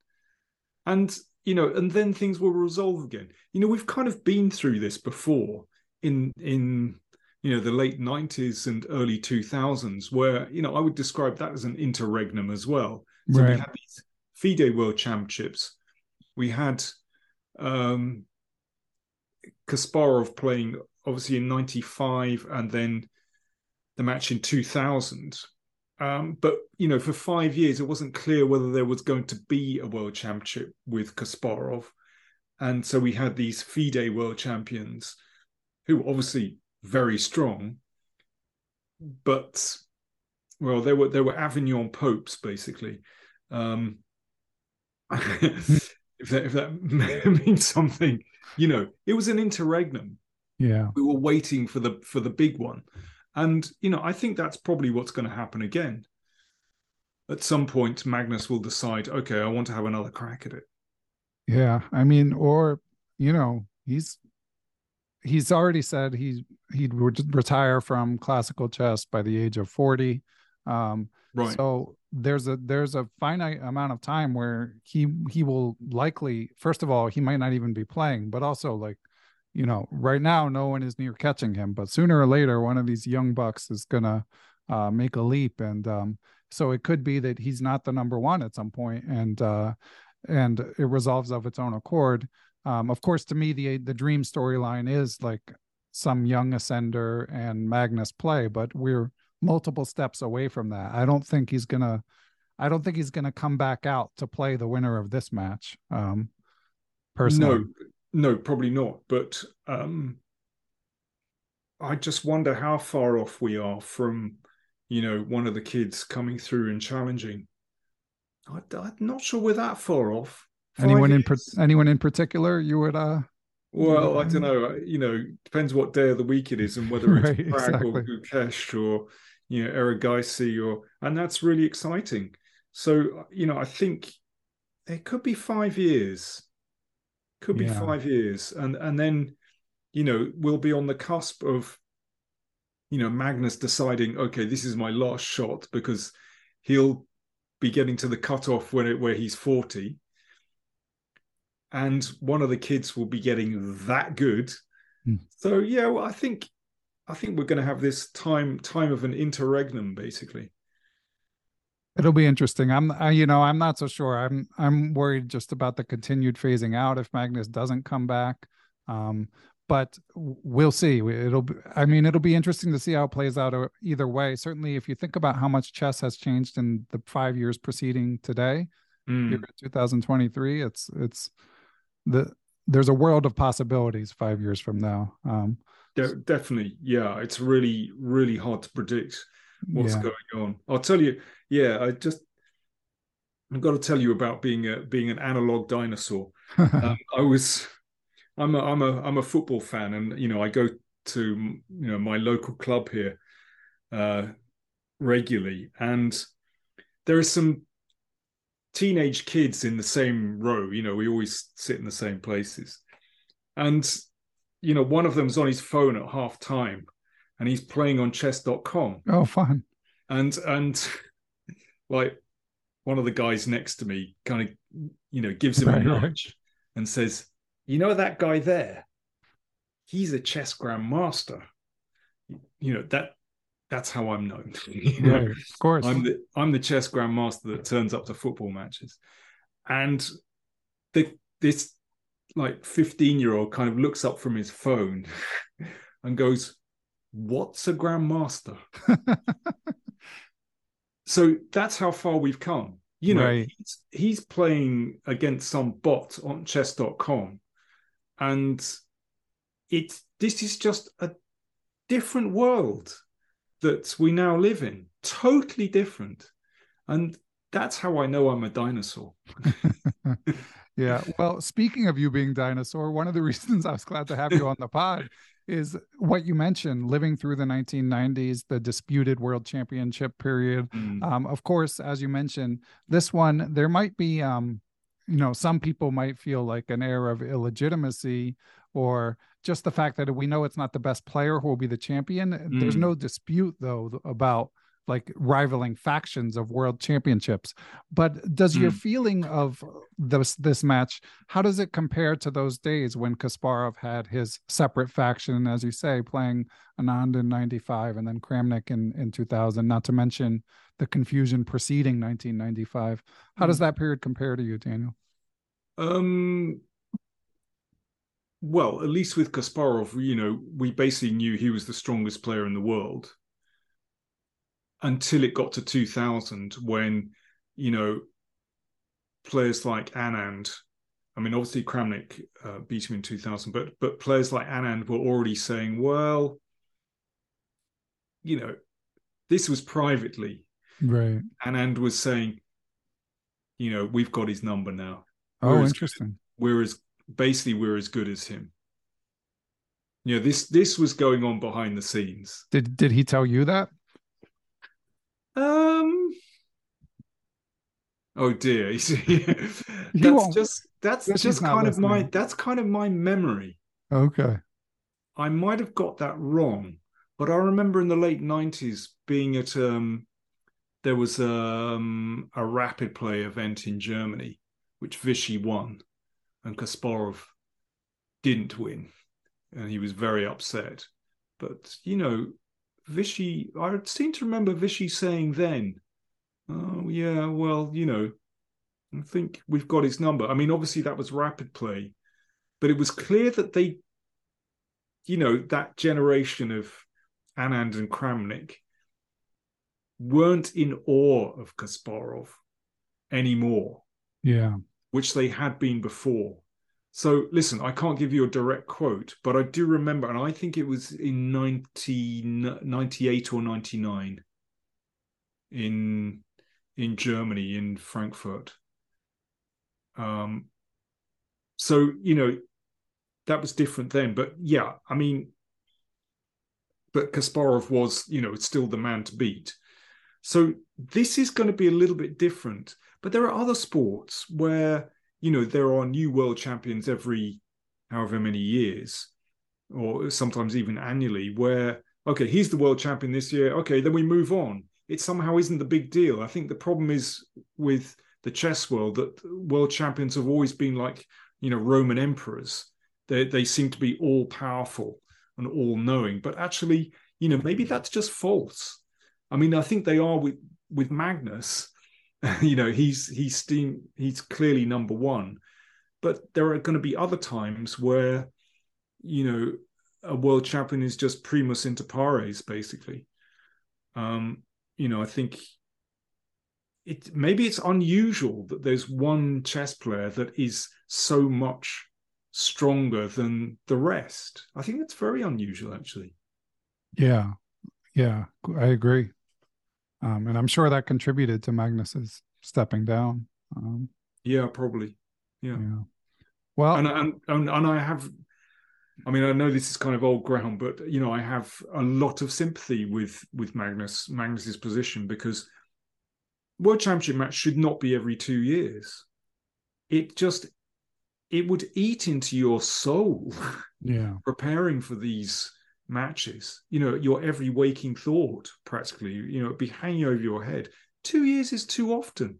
And, you know, and then things will resolve again. You know, we've kind of been through this before in, in you know, the late nineties and early two thousands, where, you know, I would describe that as an interregnum as well. So right. we have these FIDE World Championships. We had um, Kasparov playing, obviously, in ninety-five, and then the match in two thousand. Um, but, you know, for five years, it wasn't clear whether there was going to be a World Championship with Kasparov. And so we had these FIDE World Champions, who were obviously very strong. But, well, they were, they were Avignon popes, basically. Um, if that, if that means something, you know, it was an interregnum. Yeah, we were waiting for the for the big one, and you know, I think that's probably what's going to happen again. At some point, Magnus will decide, okay, I want to have another crack at it. Yeah, I mean, or you know, he's he's already said he he'd re- retire from classical chess by the age of forty. Um, right. So. There's a there's a finite amount of time where he he will likely, first of all, he might not even be playing, but also, like, you know, right now no one is near catching him, but sooner or later one of these young bucks is gonna uh, make a leap, and um, so it could be that he's not the number one at some point, and uh, and it resolves of its own accord. Um, of course, to me, the the dream storyline is like some young ascender and Magnus play, but we're multiple steps away from that. I don't think he's gonna I don't think he's gonna come back out to play the winner of this match. Um personally. No, no, probably not. But um I just wonder how far off we are from, you know, one of the kids coming through and challenging. I, I'm not sure we're that far off. Five anyone years. in per- anyone in particular you would uh Well, yeah. I don't know. You know, depends what day of the week it is and whether it's right, Prague exactly. or Gukesh or, you know, Eragaisi, or, and that's really exciting. So, you know, I think it could be five years, could yeah. be five years. And, and then, you know, we'll be on the cusp of, you know, Magnus deciding, okay, this is my last shot, because he'll be getting to the cutoff when it, where he's forty. And one of the kids will be getting that good. Mm. So, yeah, well, I think I think we're going to have this time time of an interregnum, basically. It'll be interesting. I'm, I, you know, I'm not so sure. I'm I'm worried just about the continued phasing out if Magnus doesn't come back. Um, but we'll see. It'll be, I mean, it'll be interesting to see how it plays out either way. Certainly, if you think about how much chess has changed in the five years preceding today, mm. here in two thousand twenty-three, it's it's. The, there's a world of possibilities five years from now. Um, De- definitely, yeah. It's really, really hard to predict what's yeah. going on. I'll tell you, yeah. I just, I've got to tell you about being a being an analog dinosaur. um, I was, I'm a, I'm a, I'm a football fan, and you know, I go to you know my local club here uh, regularly, and there are some teenage kids in the same row. You know, we always sit in the same places, and you know, one of them's on his phone at half time and he's playing on chess dot com. Oh, fun. And, and like one of the guys next to me kind of, you know, gives him a nudge and says, you know, that guy there, he's a chess grandmaster. You know, that, that's how I'm known. You know? Right, of course. I'm the, I'm the chess grandmaster that turns up to football matches. And the, this like fifteen year old kind of looks up from his phone and goes, what's a grandmaster? So that's how far we've come. You know, right. he's, he's playing against some bot on chess dot com. And it's, this is just a different world that we now live in, totally different. And that's how I know I'm a dinosaur. Yeah. Well, speaking of you being dinosaur, one of the reasons I was glad to have you on the pod is what you mentioned, living through the nineteen nineties, the disputed world championship period. Mm. Um, of course, as you mentioned, this one, there might be, um, you know, some people might feel like an air of illegitimacy, or just the fact that we know it's not the best player who will be the champion. Mm. There's no dispute, though, about like rivaling factions of world championships. But does mm. your feeling of this, this match, how does it compare to those days when Kasparov had his separate faction, as you say, playing Anand in ninety-five and then Kramnik in, in two thousand, not to mention the confusion preceding nineteen ninety-five? How mm. does that period compare to you, Daniel? Um. Well, at least with Kasparov, you know, we basically knew he was the strongest player in the world until it got to two thousand, when, you know, players like Anand, I mean, obviously Kramnik uh, beat him in two thousand, but but players like Anand were already saying, well, you know, this was privately. Right. Anand was saying, you know, we've got his number now. Oh, we're interesting. As, we're as basically we're as good as him. You know, this this was going on behind the scenes. Did did he tell you that? Um oh dear. that's won't. just that's this just kind listening. of my that's kind of my memory. Okay. I might have got that wrong, but I remember in the late nineties being at um there was um a rapid play event in Germany, which Vichy won. And Kasparov didn't win, and he was very upset. But, you know, Vichy, I seem to remember Vichy saying then, oh, yeah, well, you know, I think we've got his number. I mean, obviously that was rapid play, but it was clear that they, you know, that generation of Anand and Kramnik weren't in awe of Kasparov anymore. Yeah. Which they had been before. So listen, I can't give you a direct quote, but I do remember, and I think it was in nineteen ninety-eight or ninety-nine in in Germany, in Frankfurt. Um, so, you know, that was different then. But yeah, I mean, but Kasparov was, you know, still the man to beat. So this is going to be a little bit different. But there are other sports where, you know, there are new world champions every however many years, or sometimes even annually, where, okay, he's the world champion this year. Okay, then we move on. It somehow isn't the big deal. I think the problem is with the chess world that world champions have always been like, you know, Roman emperors. They, they seem to be all powerful and all knowing. But actually, you know, maybe that's just false. I mean, I think they are with, with Magnus. You know, he's he's steam, he's clearly number one, but there are going to be other times where, you know, a world champion is just primus inter pares, basically. Um, you know, I think it maybe it's unusual that there's one chess player that is so much stronger than the rest. I think that's very unusual, actually. Yeah, yeah, I agree. Um, and I'm sure that contributed to Magnus's stepping down. Um, yeah, probably. Yeah. yeah. Well, and, and and and I have, I mean, I know this is kind of old ground, but you know, I have a lot of sympathy with with Magnus Magnus's position, because World Championship match should not be every two years. It just it would eat into your soul. Yeah. Preparing for these matches, you know, your every waking thought practically, you know, it'd be hanging over your head. Two years is too often.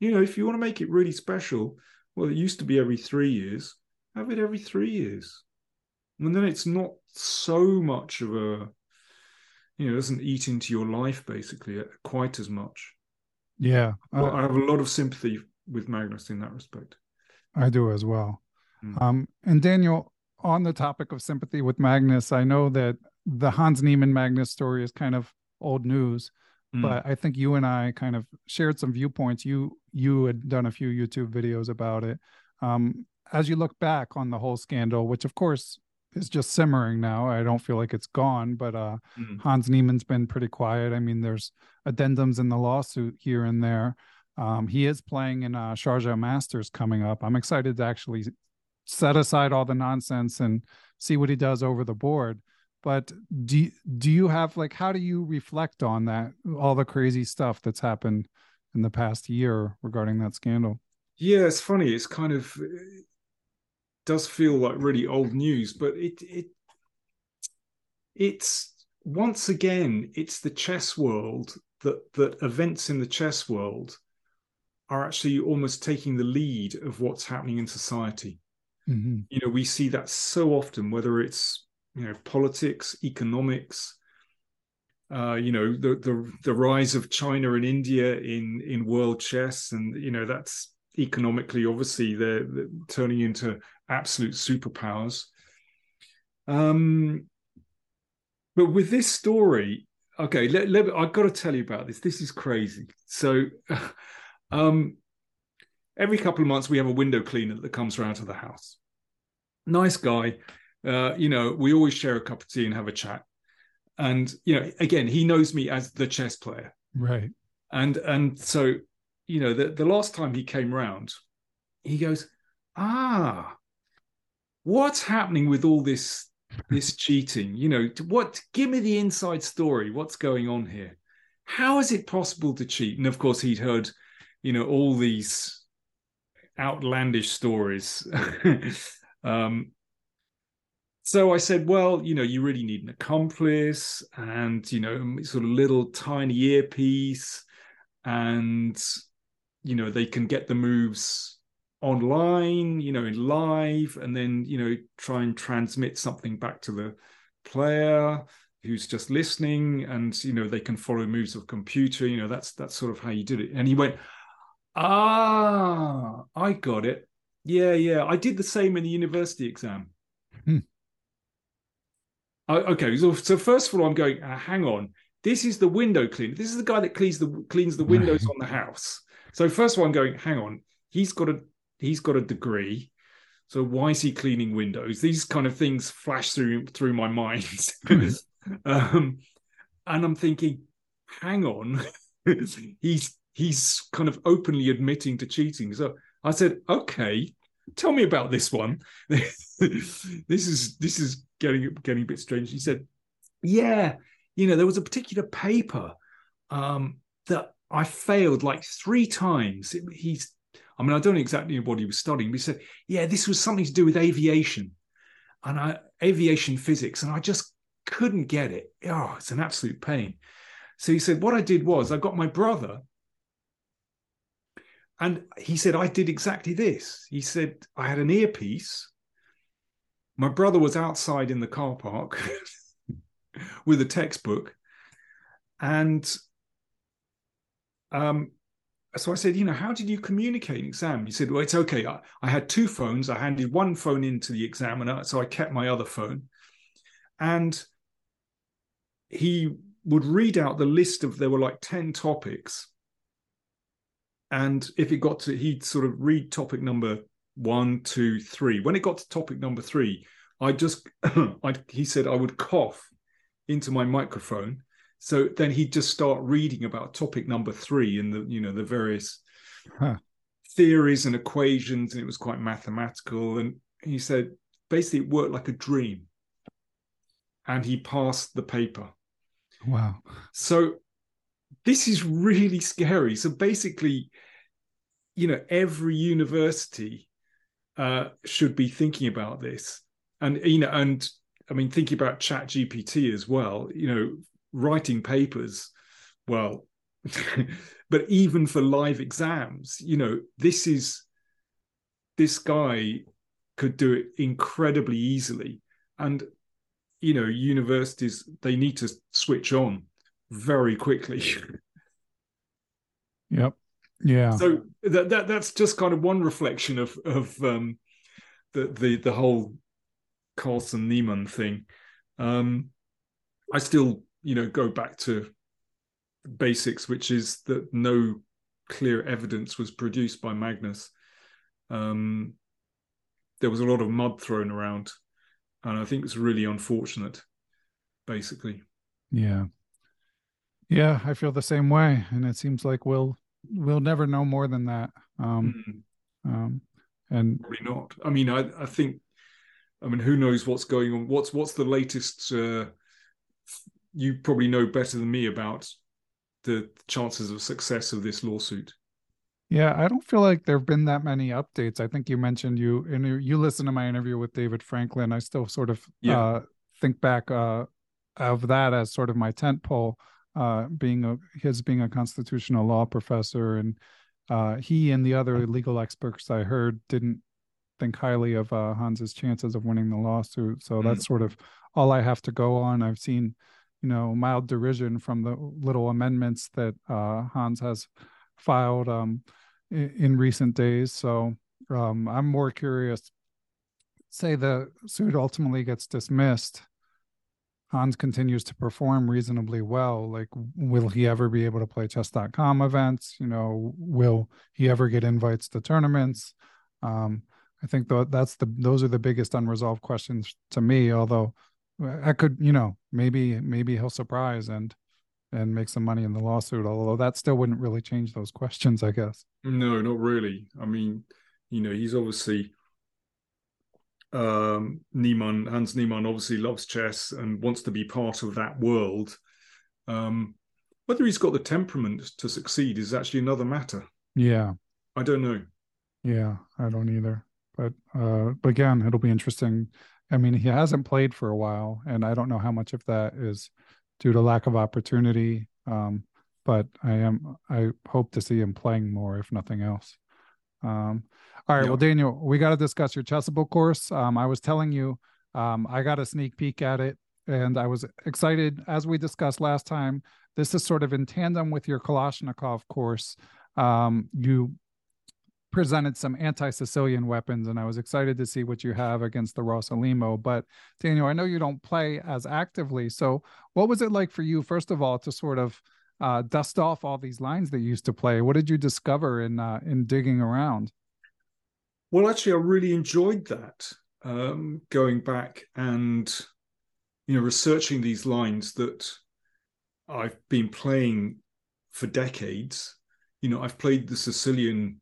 You know, if you want to make it really special, well, it used to be every three years. Have it every three years. And then it's not so much of a, you know, it doesn't eat into your life, basically, quite as much. Yeah. Uh, well, I have a lot of sympathy with Magnus in that respect. I do as well. Mm. Um, and Daniel, on the topic of sympathy with Magnus, I know that the Hans Niemann Magnus story is kind of old news, mm. but I think you and I kind of shared some viewpoints. You you had done a few YouTube videos about it. Um, as you look back on the whole scandal, which of course is just simmering now, I don't feel like it's gone, but uh, mm. Hans Niemann's been pretty quiet. I mean, there's addendums in the lawsuit here and there. Um, he is playing in uh, Sharjah Masters coming up. I'm excited to actually set aside all the nonsense and see what he does over the board. But do, do you have, like, how do you reflect on that, all the crazy stuff that's happened in the past year regarding that scandal? Yeah, it's funny. It's kind of, it does feel like really old news, but it it it's, once again, it's the chess world that that events in the chess world are actually almost taking the lead of what's happening in society. Mm-hmm. You know, we see that so often, whether it's, you know, politics, economics, uh, you know, the, the the rise of China and India in, in world chess. And, you know, that's economically, obviously, they're, they're turning into absolute superpowers. Um, but with this story, okay, let, let, I've got to tell you about this. This is crazy. So... Um, every couple of months we have a window cleaner that comes around to the house. Nice guy. Uh, you know, we always share a cup of tea and have a chat. And, you know, again, he knows me as the chess player. Right. And, and so, you know, the, the last time he came round, he goes, ah, what's happening with all this, this cheating? You know, what, give me the inside story. What's going on here? How is it possible to cheat? And of course he'd heard, you know, all these outlandish stories. um, so I said, well, you know, you really need an accomplice and, you know, sort of little tiny earpiece. And, you know, they can get the moves online, you know, in live, and then, you know, try and transmit something back to the player who's just listening. And, you know, they can follow moves of computer. You know, that's that's sort of how you did it. And he went, ah, I got it. Yeah, yeah. I did the same in the university exam. Hmm. I, okay, so, so first of all, I'm going, uh, hang on. This is the window cleaner. This is the guy that cleans the cleans the windows on the house. So first of all, I'm going, hang on. He's got a he's got a degree. So why is he cleaning windows? These kind of things flash through through my mind. um, and I'm thinking, hang on. he's he's kind of openly admitting to cheating. So I said, okay, tell me about this one. this is this is getting, getting a bit strange. He said, yeah, you know, there was a particular paper um, that I failed like three times. It, he's, I mean, I don't know exactly what he was studying, but he said, yeah, this was something to do with aviation and I, aviation physics. And I just couldn't get it. Oh, it's an absolute pain. So he said, what I did was I got my brother. And he said, I did exactly this. He said, I had an earpiece. My brother was outside in the car park with a textbook. And um, so I said, you know, how did you communicate an exam? He said, well, it's okay. I, I had two phones. I handed one phone into the examiner. So I kept my other phone. And he would read out the list of, there were like ten topics. And if it got to, he'd sort of read topic number one, two, three. When it got to topic number three, I just, I, he said I would cough into my microphone. So then he'd just start reading about topic number three and the, you know, the various huh. theories and equations. And it was quite mathematical. And he said, basically it worked like a dream. And he passed the paper. Wow. So this is really scary. So basically, you know, every university uh, should be thinking about this. And, you know, and I mean, thinking about Chat G P T as well, you know, writing papers, well, but even for live exams, you know, this is, this guy could do it incredibly easily. And, you know, universities, they need to switch on very quickly. Yep. Yeah. So that, that that's just kind of one reflection of of um, the the the whole Carlsen Niemann thing. Um, I still, you know, go back to basics, which is that no clear evidence was produced by Magnus. Um, there was a lot of mud thrown around, and I think it's really unfortunate. Basically. Yeah. Yeah, I feel the same way, and it seems like we'll. We'll never know more than that. Um, mm. um, and probably not. I mean, I, I think, I mean, who knows what's going on? What's what's the latest? Uh, you probably know better than me about the chances of success of this lawsuit. Yeah, I don't feel like there have been that many updates. I think you mentioned you and you listened to my interview with David Franklin. I still sort of yeah. uh, think back uh, of that as sort of my tentpole. Uh, being a, his being a constitutional law professor, and uh, he and the other legal experts I heard didn't think highly of uh, Hans's chances of winning the lawsuit. So that's sort of all I have to go on. I've seen, you know, mild derision from the little amendments that uh, Hans has filed um, in, in recent days. So um, I'm more curious. Say the suit ultimately gets dismissed. Hans continues to perform reasonably well. Like, will he ever be able to play chess dot com events? You know, will he ever get invites to tournaments? Um, I think th- that's the those are the biggest unresolved questions to me. Although I could, you know, maybe maybe he'll surprise and and make some money in the lawsuit. Although that still wouldn't really change those questions, I guess. No, not really. I mean, you know, he's obviously. Um, Niemann, Hans Niemann obviously loves chess and wants to be part of that world. Um, whether he's got the temperament to succeed is actually another matter. Yeah. I don't know. Yeah, I don't either. But, uh, but again, it'll be interesting. I mean, he hasn't played for a while, and I don't know how much of that is due to lack of opportunity. Um, but I am, I hope to see him playing more, if nothing else. Um, all right. Yeah. Well, Daniel, we got to discuss your Chessable course. Um, I was telling you, um, I got a sneak peek at it, and I was excited. As we discussed last time, this is sort of in tandem with your Kalashnikov course. Um, you presented some anti-Sicilian weapons, and I was excited to see what you have against the Rosalimo. But Daniel, I know you don't play as actively. So what was it like for you, first of all, to sort of Uh, dust off all these lines that you used to play? What did you discover in uh, in digging around? Well, actually, I really enjoyed that, um, going back and, you know, researching these lines that I've been playing for decades. You know, I've played the Sicilian,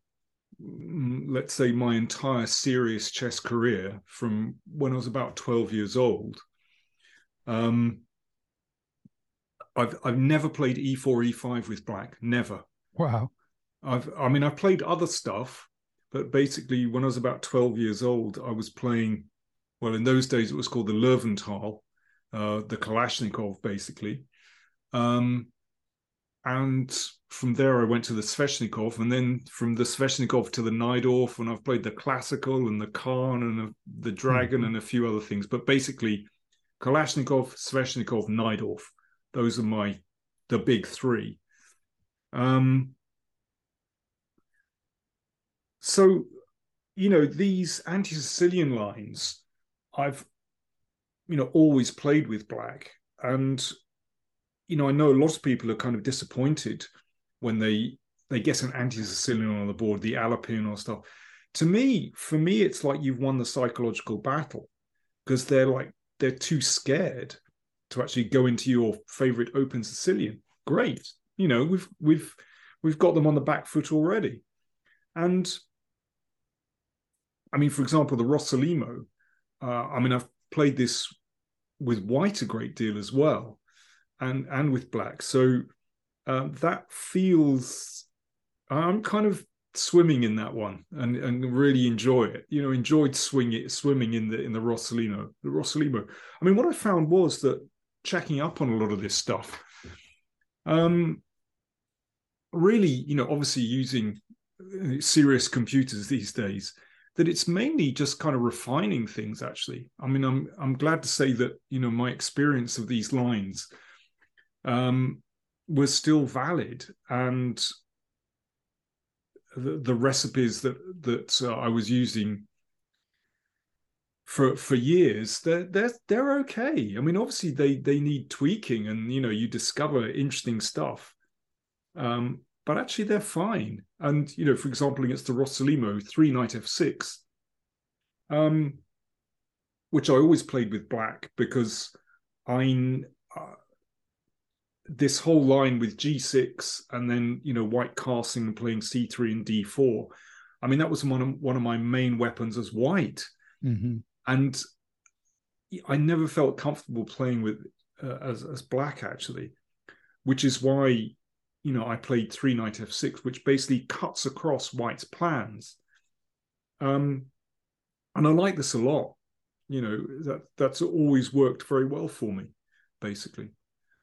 let's say, my entire serious chess career from when I was about twelve years old. Um. I've I've never played e four, e five with black, never. Wow. I've I mean, I played other stuff, but basically when I was about twelve years old, I was playing, well, in those days it was called the Lerventhal, uh, the Kalashnikov, basically. Um, and from there I went to the Sveshnikov, and then from the Sveshnikov to the Najdorf, and I've played the classical and the Khan and the Dragon mm-hmm. and a few other things. But basically, Kalashnikov, Sveshnikov, Najdorf. Those are my, the big three. Um, so, you know, these anti-Sicilian lines, I've, you know, always played with black. And, you know, I know a lot of people are kind of disappointed when they, they get an anti-Sicilian on the board, the Alapin or stuff. To me, for me, it's like you've won the psychological battle, because they're like, they're too scared to actually go into your favorite open Sicilian. Great. You know, we've we've we've got them on the back foot already. And I mean, for example, the Rosalimo, uh, I mean, I've played this with white a great deal as well, and and with black. So uh, that feels, I'm kind of swimming in that one and, and really enjoy it. You know, enjoyed swing it, swimming in the in the Rosolino, the Rosolino. I mean, what I found was that checking up on a lot of this stuff, um, really, you know, obviously using serious computers these days, that it's mainly just kind of refining things. Actually, I mean, I'm I'm glad to say that, you know, my experience of these lines um, was still valid, and the, the recipes that that uh, I was using for for years, they're they're they're okay. I mean, obviously they they need tweaking, and you know, you discover interesting stuff, um, but actually they're fine. And you know, for example, against the Rosolino, three knight f six, um, which I always played with black because I uh, this whole line with g six and then, you know, white casting and playing c three and d four. I mean, that was one of, one of my main weapons as white. Mm-hmm. And I never felt comfortable playing with uh, as, as black, actually, which is why, you know, I played three knight f six, which basically cuts across white's plans. Um, and I like this a lot. You know, that that's always worked very well for me, basically.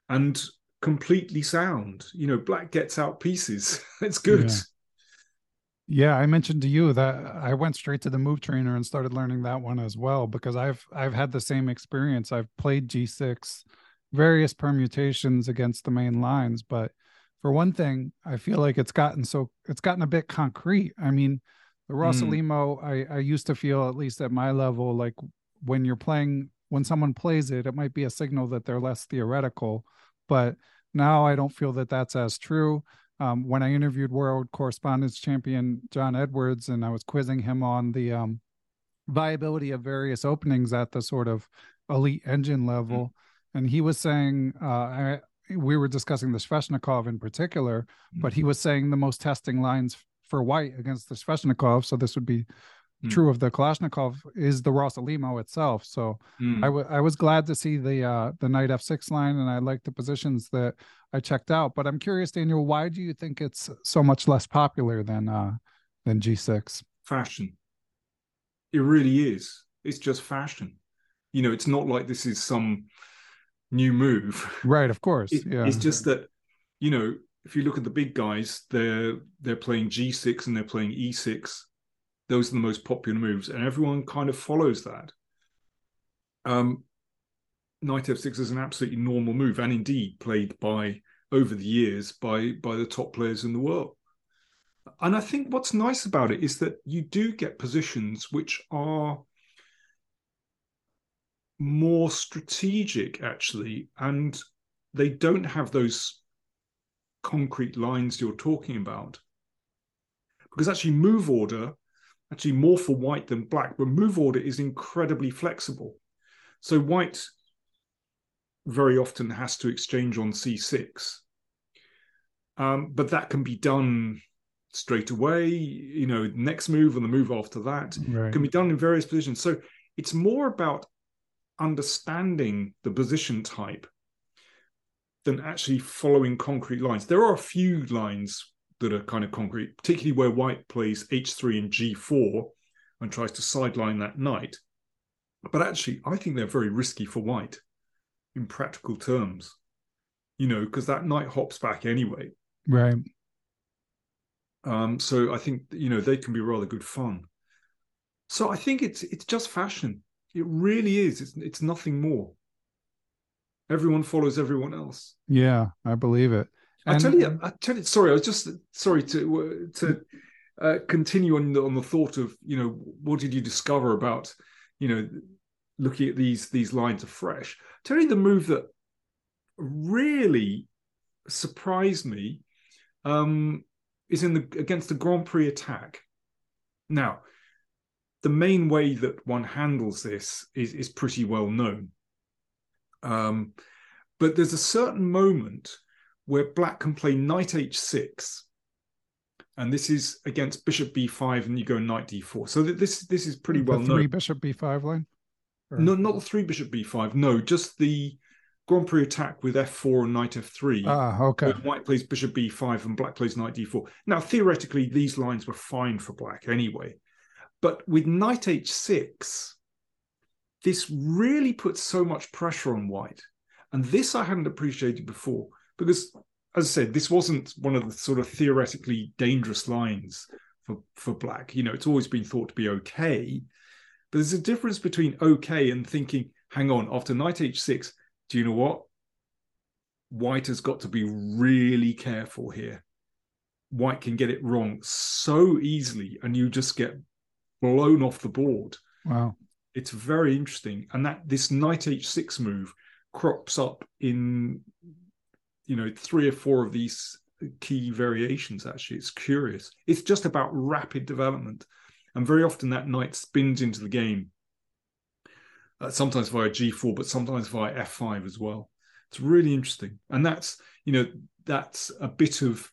And completely sound. You know, black gets out pieces. It's good. Yeah. Yeah, I mentioned to you that I went straight to the move trainer and started learning that one as well, because I've I've had the same experience. I've played g six, various permutations against the main lines, but for one thing, I feel like it's gotten so it's gotten a bit concrete. I mean, the Rosolino, mm. I I used to feel, at least at my level, like when you're playing, when someone plays it, it might be a signal that they're less theoretical, but now I don't feel that that's as true. Um, when I interviewed World Correspondence Champion John Edwards, and I was quizzing him on the um, viability of various openings at the sort of elite engine level, mm-hmm. and he was saying, uh, I, we were discussing the Sveshnikov in particular, mm-hmm. but he was saying the most testing lines for white against the Sveshnikov, so this would be mm-hmm. true of the Kalashnikov, is the Rosolino itself. So mm-hmm. I, w- I was glad to see the uh, the knight f six line, and I liked the positions that I checked out. But I'm curious, Daniel, why do you think it's so much less popular than uh, than g six? Fashion. It really is. It's just fashion. You know, it's not like this is some new move. Right, of course. It, yeah. It's just that, you know, if you look at the big guys, they're they're playing g six and they're playing e six. Those are the most popular moves, and everyone kind of follows that. Um, Knight f six is an absolutely normal move, and indeed played by over the years by by the top players in the world. And I think what's nice about it is that you do get positions which are more strategic, actually, and they don't have those concrete lines you're talking about. Because actually move order, actually more for white than black, but move order is incredibly flexible. So white very often has to exchange on c six. Um, but that can be done straight away, you know, next move and the move after that. Right. Can be done in various positions. So it's more about understanding the position type than actually following concrete lines. There are a few lines that are kind of concrete, particularly where white plays h three and g four and tries to sideline that knight. But actually, I think they're very risky for white in practical terms, you know, because that knight hops back anyway. Right. Um, so I think, you know, they can be rather good fun. So I think it's it's just fashion. It really is. It's it's nothing more. Everyone follows everyone else. Yeah, I believe it. And I tell you, I tell you. Sorry, I was just sorry to to uh, continue on the, on the thought of, you know, what did you discover about, you know, looking at these these lines afresh. I tell you the move that really surprised me um, is in the against the Grand Prix attack. Now, the main way that one handles this is is pretty well known, um, but there's a certain moment where black can play knight h six, and this is against bishop b five, and you go knight d four. So th- this this is pretty the well three known. Three bishop b five line? Or... No, not the three bishop b five. No, just the Grand Prix attack with f four and knight f three. Ah, okay. With white plays bishop b five and black plays knight d four. Now, theoretically, these lines were fine for black anyway. But with knight h six, this really puts so much pressure on white. And this I hadn't appreciated before because, as I said, this wasn't one of the sort of theoretically dangerous lines for, for black. You know, it's always been thought to be okay. But there's a difference between okay and thinking, hang on, after knight h six, do you know what? White has got to be really careful here. White can get it wrong so easily, and you just get blown off the board. Wow. It's very interesting. And that this knight h six move crops up in, you know, three or four of these key variations, actually. It's curious. It's just about rapid development. And very often that knight spins into the game, uh, sometimes via g four, but sometimes via f five as well. It's really interesting. And that's, you know, that's a bit of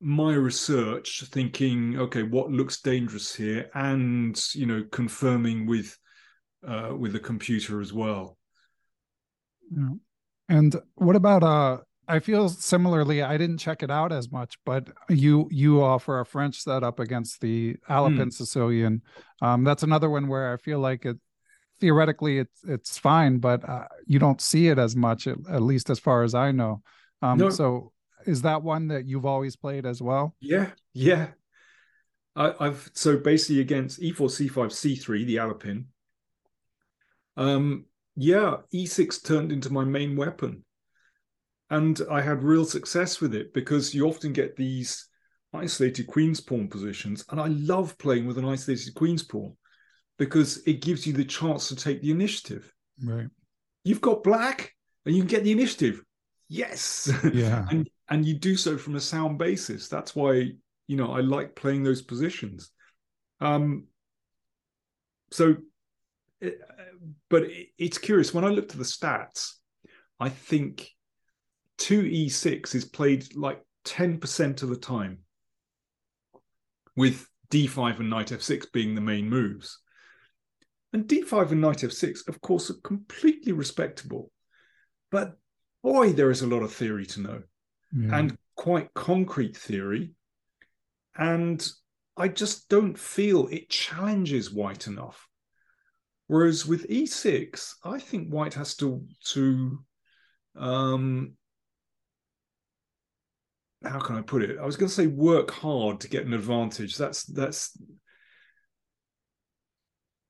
my research, thinking, okay, what looks dangerous here? And, you know, confirming with uh, with the computer as well. Yeah. And what about, uh, I feel similarly, I didn't check it out as much, but you you offer a French setup against the Alapin mm. Sicilian. Um, that's another one where I feel like it, theoretically it's, it's fine, but uh, you don't see it as much, at, at least as far as I know. Um, no. So is that one that you've always played as well? Yeah, yeah. I, I've So basically against e four, c five, c three, the Alapin. Um, yeah, e six turned into my main weapon. And I had real success with it because you often get these isolated queen's pawn positions. And I love playing with an isolated queen's pawn because it gives you the chance to take the initiative. Right. You've got black and you can get the initiative. Yes. Yeah. and, and you do so from a sound basis. That's why, you know, I like playing those positions. Um. So, but it's curious. When I looked at the stats, I think two e six is played like ten percent of the time, with d five and knight f six being the main moves. And d five and knight f six, of course, are completely respectable. But boy, there is a lot of theory to know, yeah. and quite concrete theory. And I just don't feel it challenges white enough. Whereas with e six, I think white has to... to um, how can I put it? I was going to say work hard to get an advantage. That's, that's,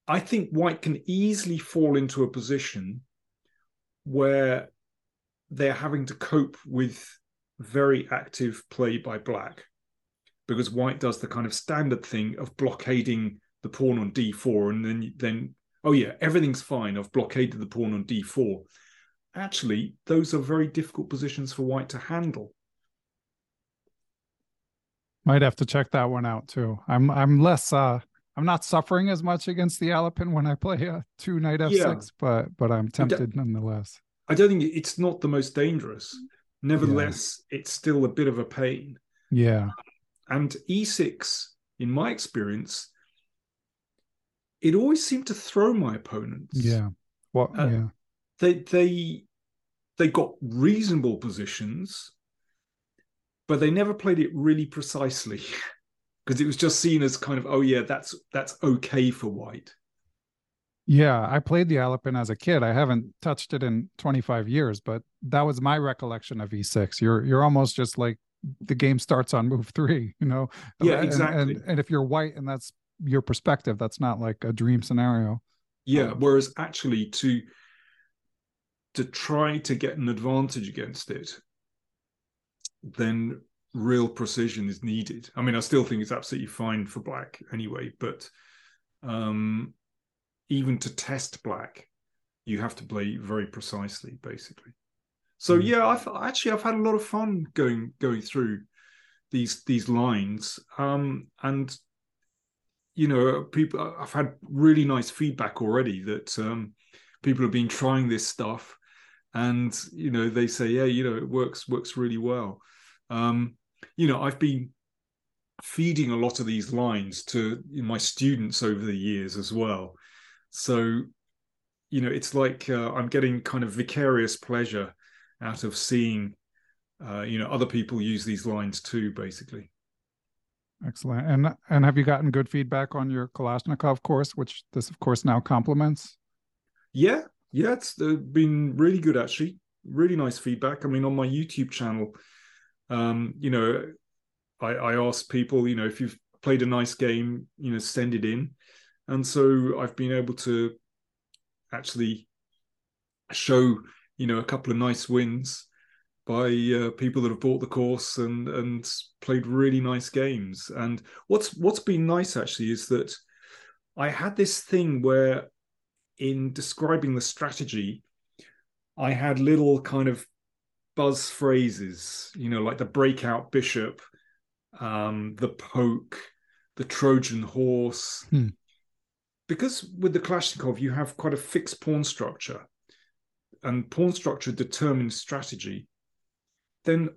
I think white can easily fall into a position where they're having to cope with very active play by black, because white does the kind of standard thing of blockading the pawn on d four. And then, then, oh yeah, everything's fine. I've blockaded the pawn on d four. Actually, those are very difficult positions for white to handle. Might have to check that one out too. I'm I'm less uh I'm not suffering as much against the Alapin when I play uh, two knight f six, yeah. but but I'm tempted I nonetheless. I don't think it's not the most dangerous. Nevertheless, yeah. it's still a bit of a pain. Yeah. And e six, in my experience, it always seemed to throw my opponents. Yeah. Well, uh, yeah. They they they got reasonable positions, but they never played it really precisely because it was just seen as kind of, oh yeah, that's that's okay for white. Yeah, I played the Alapin as a kid. I haven't touched it in twenty-five years, but that was my recollection of e six. You're you're almost just like the game starts on move three, you know? Yeah, exactly. And, and, and if you're white and that's your perspective, that's not like a dream scenario. Yeah, um, whereas actually to to try to get an advantage against it, then real precision is needed. I mean, I still think it's absolutely fine for black anyway, but um, even to test black, you have to play very precisely, basically. So mm-hmm. yeah, I've actually I've had a lot of fun going going through these these lines, um, and you know, people I've had really nice feedback already that um, people have been trying this stuff. And, you know, they say, yeah, you know, it works, works really well. Um, you know, I've been feeding a lot of these lines to my students over the years as well. So you know, it's like uh, I'm getting kind of vicarious pleasure out of seeing, uh, you know, other people use these lines too, basically. Excellent. And and have you gotten good feedback on your Kalashnikov course, which this, of course, now complements? Yeah. Yeah, it's been really good, actually. Really nice feedback. I mean, on my YouTube channel, um, you know, I, I asked people, you know, if you've played a nice game, you know, send it in. And so I've been able to actually show, you know, a couple of nice wins by uh, people that have bought the course and and played really nice games. And what's what's been nice, actually, is that I had this thing where in describing the strategy, I had little kind of buzz phrases, you know, like the breakout bishop, um, the poke, the Trojan horse. Hmm. Because with the Kalashnikov, you have quite a fixed pawn structure, and pawn structure determines strategy. Then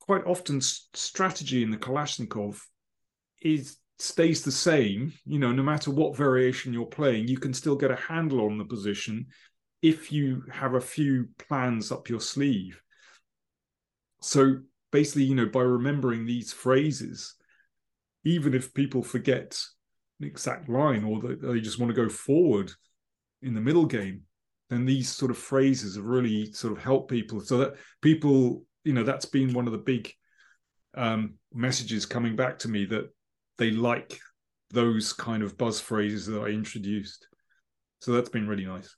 quite often strategy in the Kalashnikov is stays the same. You know, no matter what variation you're playing, you can still get a handle on the position if you have a few plans up your sleeve. So basically, you know, by remembering these phrases, even if people forget an exact line or they just want to go forward in the middle game, then these sort of phrases have really sort of helped people. So that people, you know, that's been one of the big um, messages coming back to me, that they like those kind of buzz phrases that I introduced. So that's been really nice.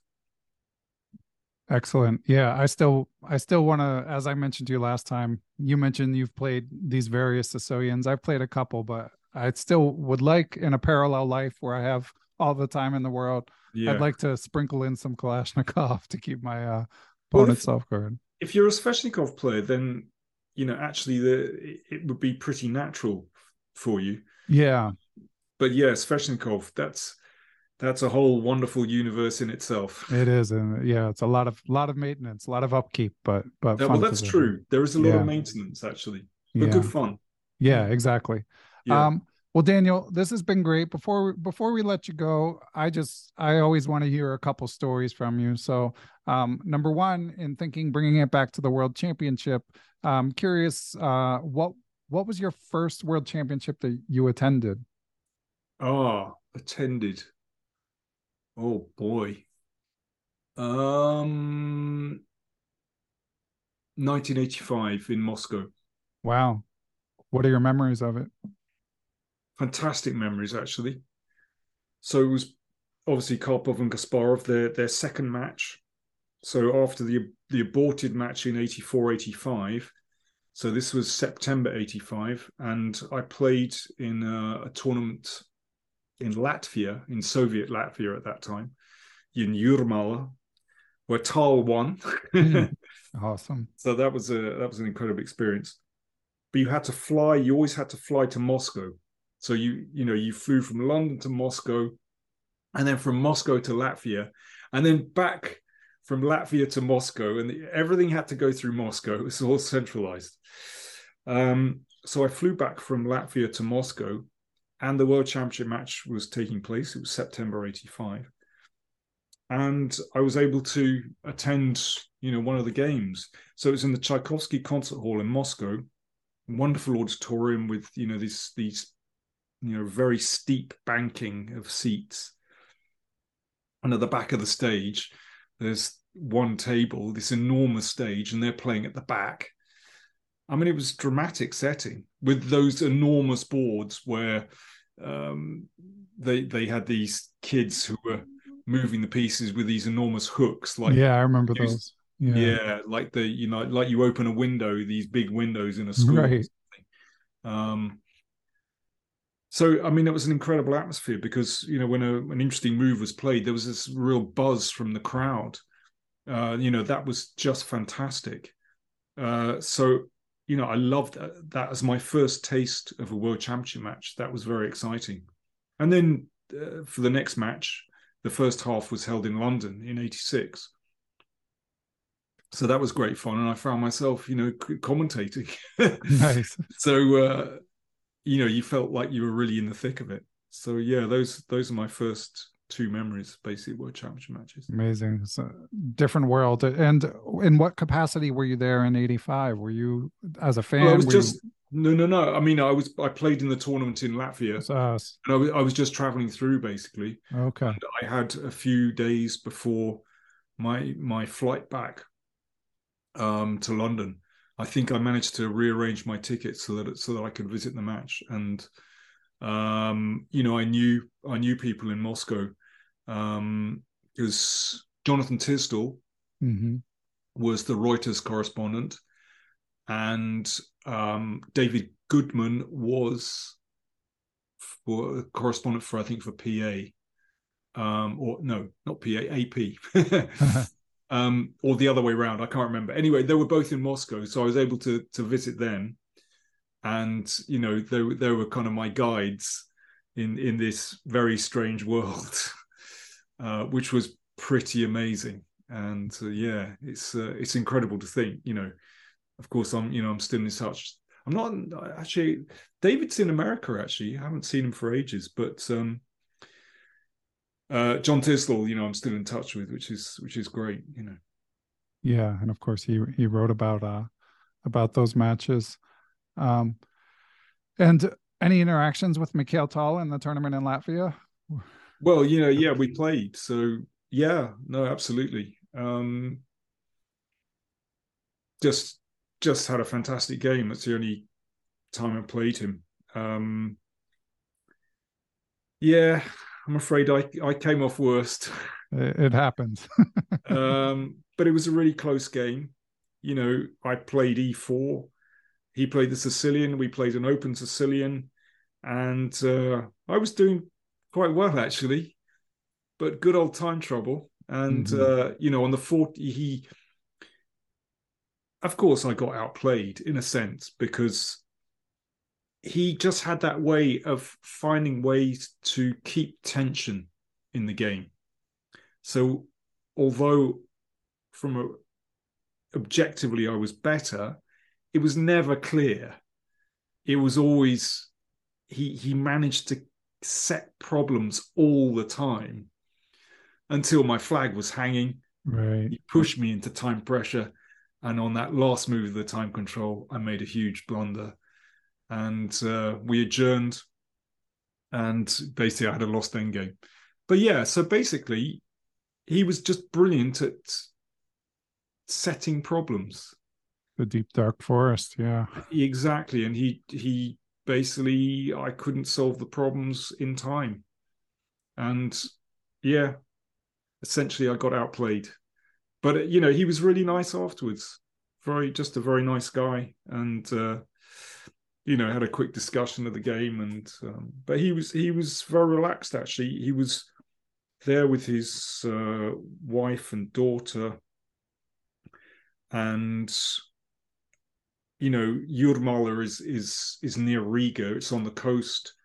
Excellent. Yeah, I still I still want to, as I mentioned to you last time, you mentioned you've played these various Sicilians. I've played a couple, but I still would like, in a parallel life where I have all the time in the world, yeah, I'd like to sprinkle in some Kalashnikov to keep my uh, opponents well, off guard. If you're a Sveshnikov player, then, you know, actually the, it would be pretty natural for you. Yeah. But yeah, Sveshnikov, that's... that's a whole wonderful universe in itself. It is, and yeah, it's a lot of lot of maintenance, a lot of upkeep, but but yeah, well, that's true. There is a lot yeah. of maintenance, actually, but yeah. good fun. Yeah, exactly. Yeah. Um, well, Daniel, this has been great. Before before we let you go, I just I always want to hear a couple stories from you. So, um, number one, in thinking bringing it back to the World Championship, I'm curious, uh, what what was your first World Championship that you attended? Oh, attended. Oh boy. Um nineteen eighty-five in Moscow. Wow. What are your memories of it? Fantastic memories, actually. So it was obviously Karpov and Kasparov, their their second match. So after the the aborted match in eighty-four eighty-five, so this was September eighty-five, and I played in a, a tournament in Latvia, in Soviet Latvia at that time, in Jūrmala, where Tal won. Awesome. So that was a that was an incredible experience. But you had to fly. You always had to fly to Moscow. So you you know you flew from London to Moscow, and then from Moscow to Latvia, and then back from Latvia to Moscow, and the, everything had to go through Moscow. It was all centralized. Um, so I flew back from Latvia to Moscow. And the World Championship match was taking place. It was September eighty-five. And I was able to attend, you know, one of the games. So it was in the Tchaikovsky Concert Hall in Moscow. Wonderful auditorium with, you know, these, these you know, very steep banking of seats. And at the back of the stage, there's one table, this enormous stage, and they're playing at the back. I mean, it was a dramatic setting with those enormous boards where um, they they had these kids who were moving the pieces with these enormous hooks. Like yeah, I remember used, those. Yeah. yeah, like the you know, like you open a window, these big windows in a school. Right. Um. So I mean, it was an incredible atmosphere because you know when a, an interesting move was played, there was this real buzz from the crowd. Uh, you know, that was just fantastic. Uh, so. You know, I loved that as my first taste of a World Championship match. That was very exciting. And then uh, for the next match, the first half was held in London in eighty-six. So that was great fun. And I found myself, you know, commentating. Nice. So, uh, you know, you felt like you were really in the thick of it. So, yeah, those those are my first two memories basically were championship matches. Amazing. It's a different world. And in what capacity were you there in eighty-five? Were you as a fan? Well, I was just you... no no no I mean I was I played in the tournament in Latvia, and I was, I was just traveling through basically. Okay. And I had a few days before my my flight back um to London. I think I managed to rearrange my tickets so that so that I could visit the match. And um you know, I knew I knew people in Moscow, um because Jonathan Tisdall mm-hmm. was the Reuters correspondent, and um David Goodman was for correspondent for I think for P A, um or no, not P A, A P. Um, or the other way around, I can't remember. Anyway, they were both in Moscow, so I was able to to visit them, and you know, they they were kind of my guides in in this very strange world, uh, which was pretty amazing. And uh, yeah, it's uh, it's incredible to think. You know, of course, I'm you know I'm still in touch. I'm not actually. David's in America actually. I haven't seen him for ages, but um, Uh, John Tisdall, you know, I'm still in touch with, which is which is great, you know. Yeah, and of course he he wrote about uh about those matches, um, and any interactions with Mikhail Tal in the tournament in Latvia? Well, you know, yeah, we played, so yeah, no, absolutely. Um, just just had a fantastic game. That's the only time I played him. Um, yeah. I'm afraid I, I came off worst. It happens. um, but it was a really close game. You know, I played e four. He played the Sicilian. We played an open Sicilian. And uh, I was doing quite well, actually. But good old time trouble. And, mm-hmm. uh, you know, on the fourth, he... Of course, I got outplayed, in a sense, because... he just had that way of finding ways to keep tension in the game. So although from a, objectively I was better, it was never clear. It was always, he, he managed to set problems all the time until my flag was hanging. Right. He pushed me into time pressure. And on that last move of the time control, I made a huge blunder. And uh, we adjourned, and basically I had a lost end game. But yeah, so basically he was just brilliant at setting problems. The deep dark forest, yeah. Exactly, and he he basically, I couldn't solve the problems in time. And yeah, essentially I got outplayed. But, you know, he was really nice afterwards. Very, just a very nice guy. And... Uh, you know, had a quick discussion of the game, and um, but he was he was very relaxed actually. He was there with his uh, wife and daughter, and you know, Jurmala is is is near Riga. It's on the coast.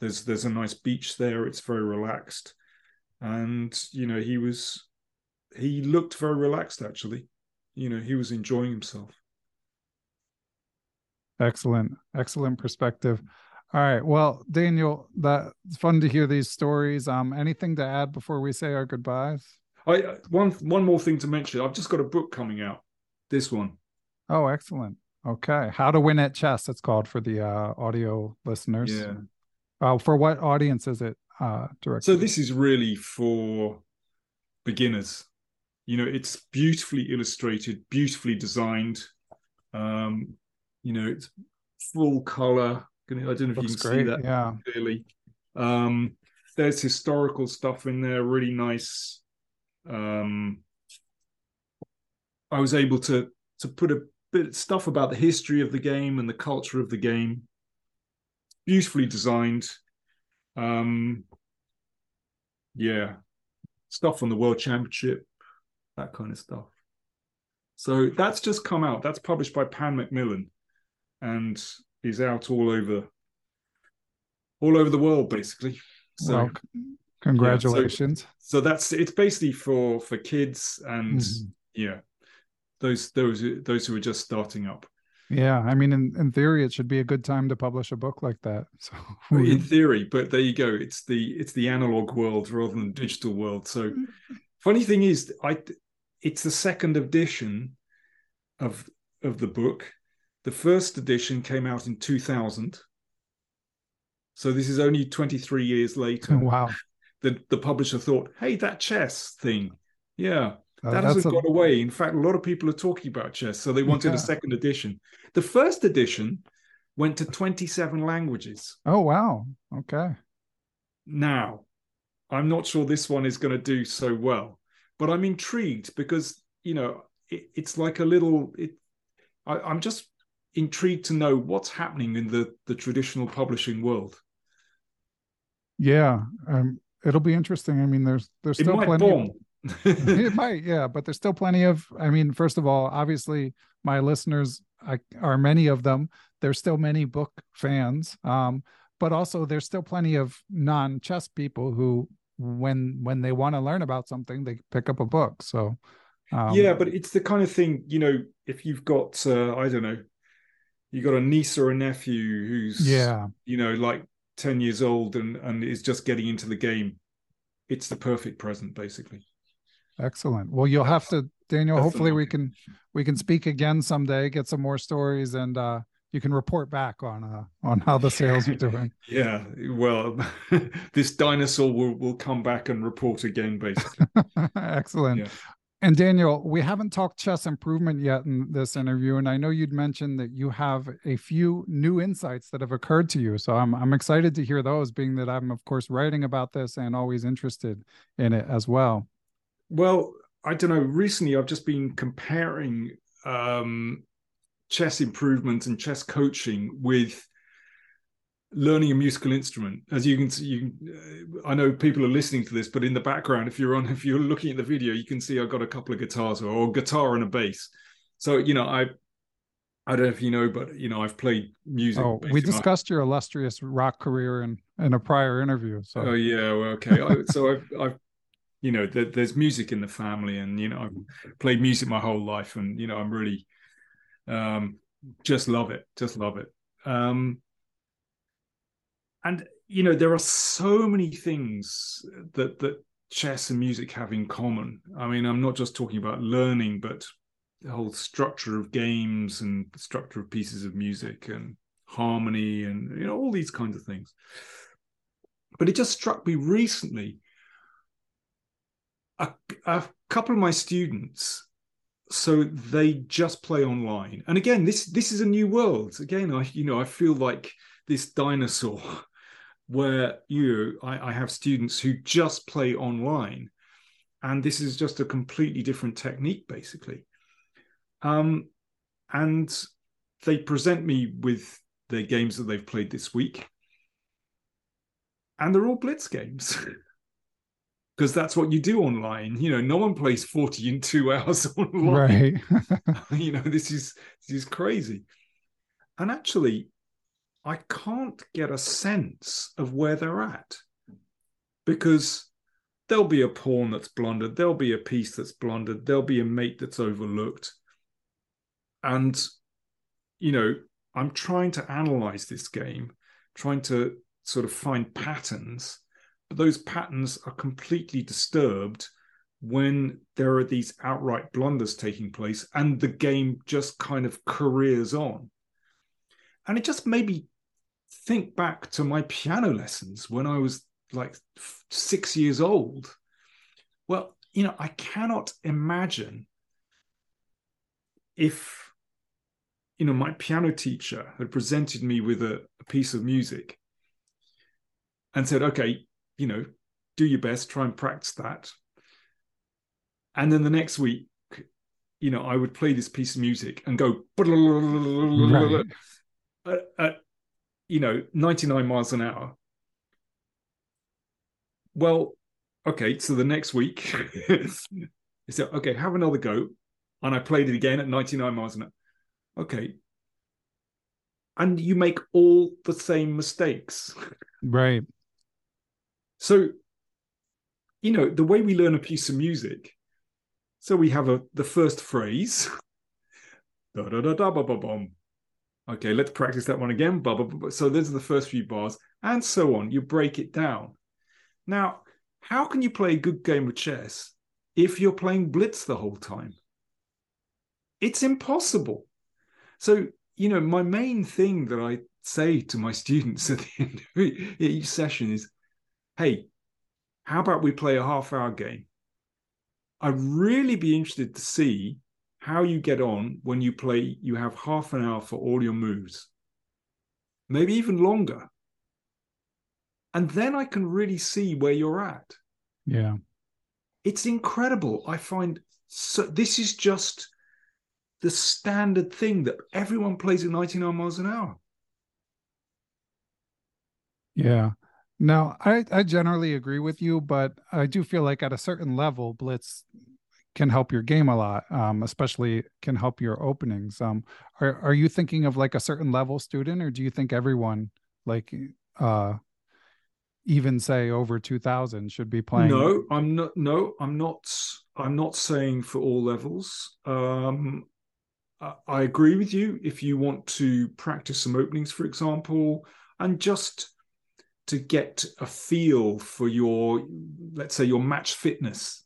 There's there's a nice beach there. It's very relaxed, and you know, he was he looked very relaxed actually. You know, he was enjoying himself. Excellent. Excellent perspective. All right. Well, Daniel, that's fun to hear these stories. Um, anything to add before we say our goodbyes? I one one more thing to mention. I've just got a book coming out. This one. Oh, excellent. Okay. How to Win at Chess, it's called, for the uh, audio listeners. Yeah. Uh, for what audience is it uh, directed? So this is really for beginners. You know, it's beautifully illustrated, beautifully designed. Um You know, it's full color. I don't know if you can see that yeah. clearly. Um, there's historical stuff in there, really nice. Um, I was able to to put a bit of stuff about the history of the game and the culture of the game. Beautifully designed. Um, yeah, stuff on the World Championship, that kind of stuff. So that's just come out. That's published by Pan Macmillan. And is out all over, all over the world, basically. So, well, congratulations! Yeah, so, so that's it's basically for for kids and mm-hmm. yeah, those those those who are just starting up. Yeah, I mean, in, in theory, it should be a good time to publish a book like that. So we... in theory, but there you go. It's the it's the analog world rather than the digital world. So funny thing is, I it's the second edition of of the book. The first edition came out in two thousand. So this is only twenty-three years later. Wow. The, the publisher thought, hey, that chess thing, yeah, that uh, hasn't gone a... away. In fact, a lot of people are talking about chess, so they wanted yeah. a second edition. The first edition went to twenty-seven languages. Oh, wow. Okay. Now, I'm not sure this one is going to do so well, but I'm intrigued because, you know, it, it's like a little... It, I, I'm just... intrigued to know what's happening in the the traditional publishing world. Yeah, um, it'll be interesting. I mean, there's there's still it might plenty. Of, it might, yeah, but there's still plenty of. I mean, first of all, obviously, my listeners I, are many of them. There's still many book fans, um, but also there's still plenty of non-chess people who, when when they want to learn about something, they pick up a book. So, um, yeah, but it's the kind of thing, you know, if you've got, uh, I don't know. You got a niece or a nephew who's, yeah. you know, like ten years old and, and is just getting into the game. It's the perfect present, basically. Excellent. Well, you'll have to, Daniel, That's hopefully we can we can speak again someday, get some more stories, and uh, you can report back on uh, on how the sales are doing. Yeah, well, this dinosaur will, will come back and report again, basically. Excellent. Yeah. And Daniel, we haven't talked chess improvement yet in this interview, and I know you'd mentioned that you have a few new insights that have occurred to you. So I'm I'm excited to hear those, being that I'm, of course, writing about this and always interested in it as well. Well, I don't know. Recently, I've just been comparing um, chess improvement and chess coaching with learning a musical instrument. As you can see, you can, uh, I know people are listening to this, but in the background, if you're on, if you're looking at the video, you can see I've got a couple of guitars or, or guitar and a bass. So, you know, I, I don't know if you know, but you know, I've played music. Oh, we discussed your illustrious rock career in, in a prior interview. So, oh yeah, well, okay. I, so I've, I've, you know, there, there's music in the family, and you know, I've played music my whole life, and you know, I'm really, um, just love it, just love it. Um, And, you know, there are so many things that, that chess and music have in common. I mean, I'm not just talking about learning, but the whole structure of games and the structure of pieces of music and harmony and, you know, all these kinds of things. But it just struck me recently. A, a couple of my students, so they just play online. And again, this this is a new world. Again, I you know, I feel like this dinosaur, where you know, I, I have students who just play online, and this is just a completely different technique, basically. Um, and they present me with their games that they've played this week, and they're all blitz games, because that's what you do online. You know, no one plays forty in two hours online. Right. You know, this is this is crazy, and actually, I can't get a sense of where they're at, because there'll be a pawn that's blundered, there'll be a piece that's blundered, there'll be a mate that's overlooked. And, you know, I'm trying to analyze this game, trying to sort of find patterns, but those patterns are completely disturbed when there are these outright blunders taking place and the game just kind of careers on. And it just made me think back to my piano lessons when I was like six years old. Well, you know, I cannot imagine if, you know, my piano teacher had presented me with a, a piece of music and said, okay, you know, do your best, try and practice that. And then the next week, you know, I would play this piece of music and go, right. at, at, you know, ninety-nine miles an hour. Well, okay, so the next week, so, okay, have another go. And I played it again at ninety-nine miles an hour. Okay. And you make all the same mistakes. Right. So, you know, the way we learn a piece of music, so we have a the first phrase, da da da da ba ba bom, Okay, let's practice that one again. Blah, blah, blah. So those are the first few bars, and so on. You break it down. Now, how can you play a good game of chess if you're playing blitz the whole time? It's impossible. So, you know, my main thing that I say to my students at the end of each session is, hey, how about we play a half-hour game? I'd really be interested to see how you get on when you play, you have half an hour for all your moves, maybe even longer. And then I can really see where you're at. Yeah. It's incredible. I find so, this is just the standard thing that everyone plays at ninety-nine miles an hour. Yeah. Now, I, I generally agree with you, but I do feel like at a certain level, blitz can help your game a lot, um, especially can help your openings. Um, are, are you thinking of like a certain level student, or do you think everyone, like uh, even say over two thousand, should be playing? No, I'm not. No, I'm not. I'm not saying for all levels. Um, I, I agree with you. If you want to practice some openings, for example, and just to get a feel for your, let's say, your match fitness,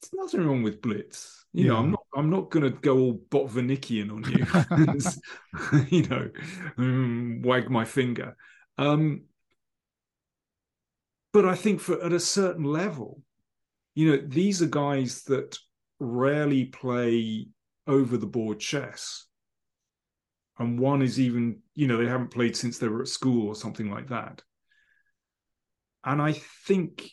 there's nothing wrong with blitz. You yeah. know, I'm not I'm not going to go all Botvinnikian on you, you know, um, wag my finger. Um, but I think for at a certain level, you know, these are guys that rarely play over-the-board chess. And one is even, you know, they haven't played since they were at school or something like that. And I think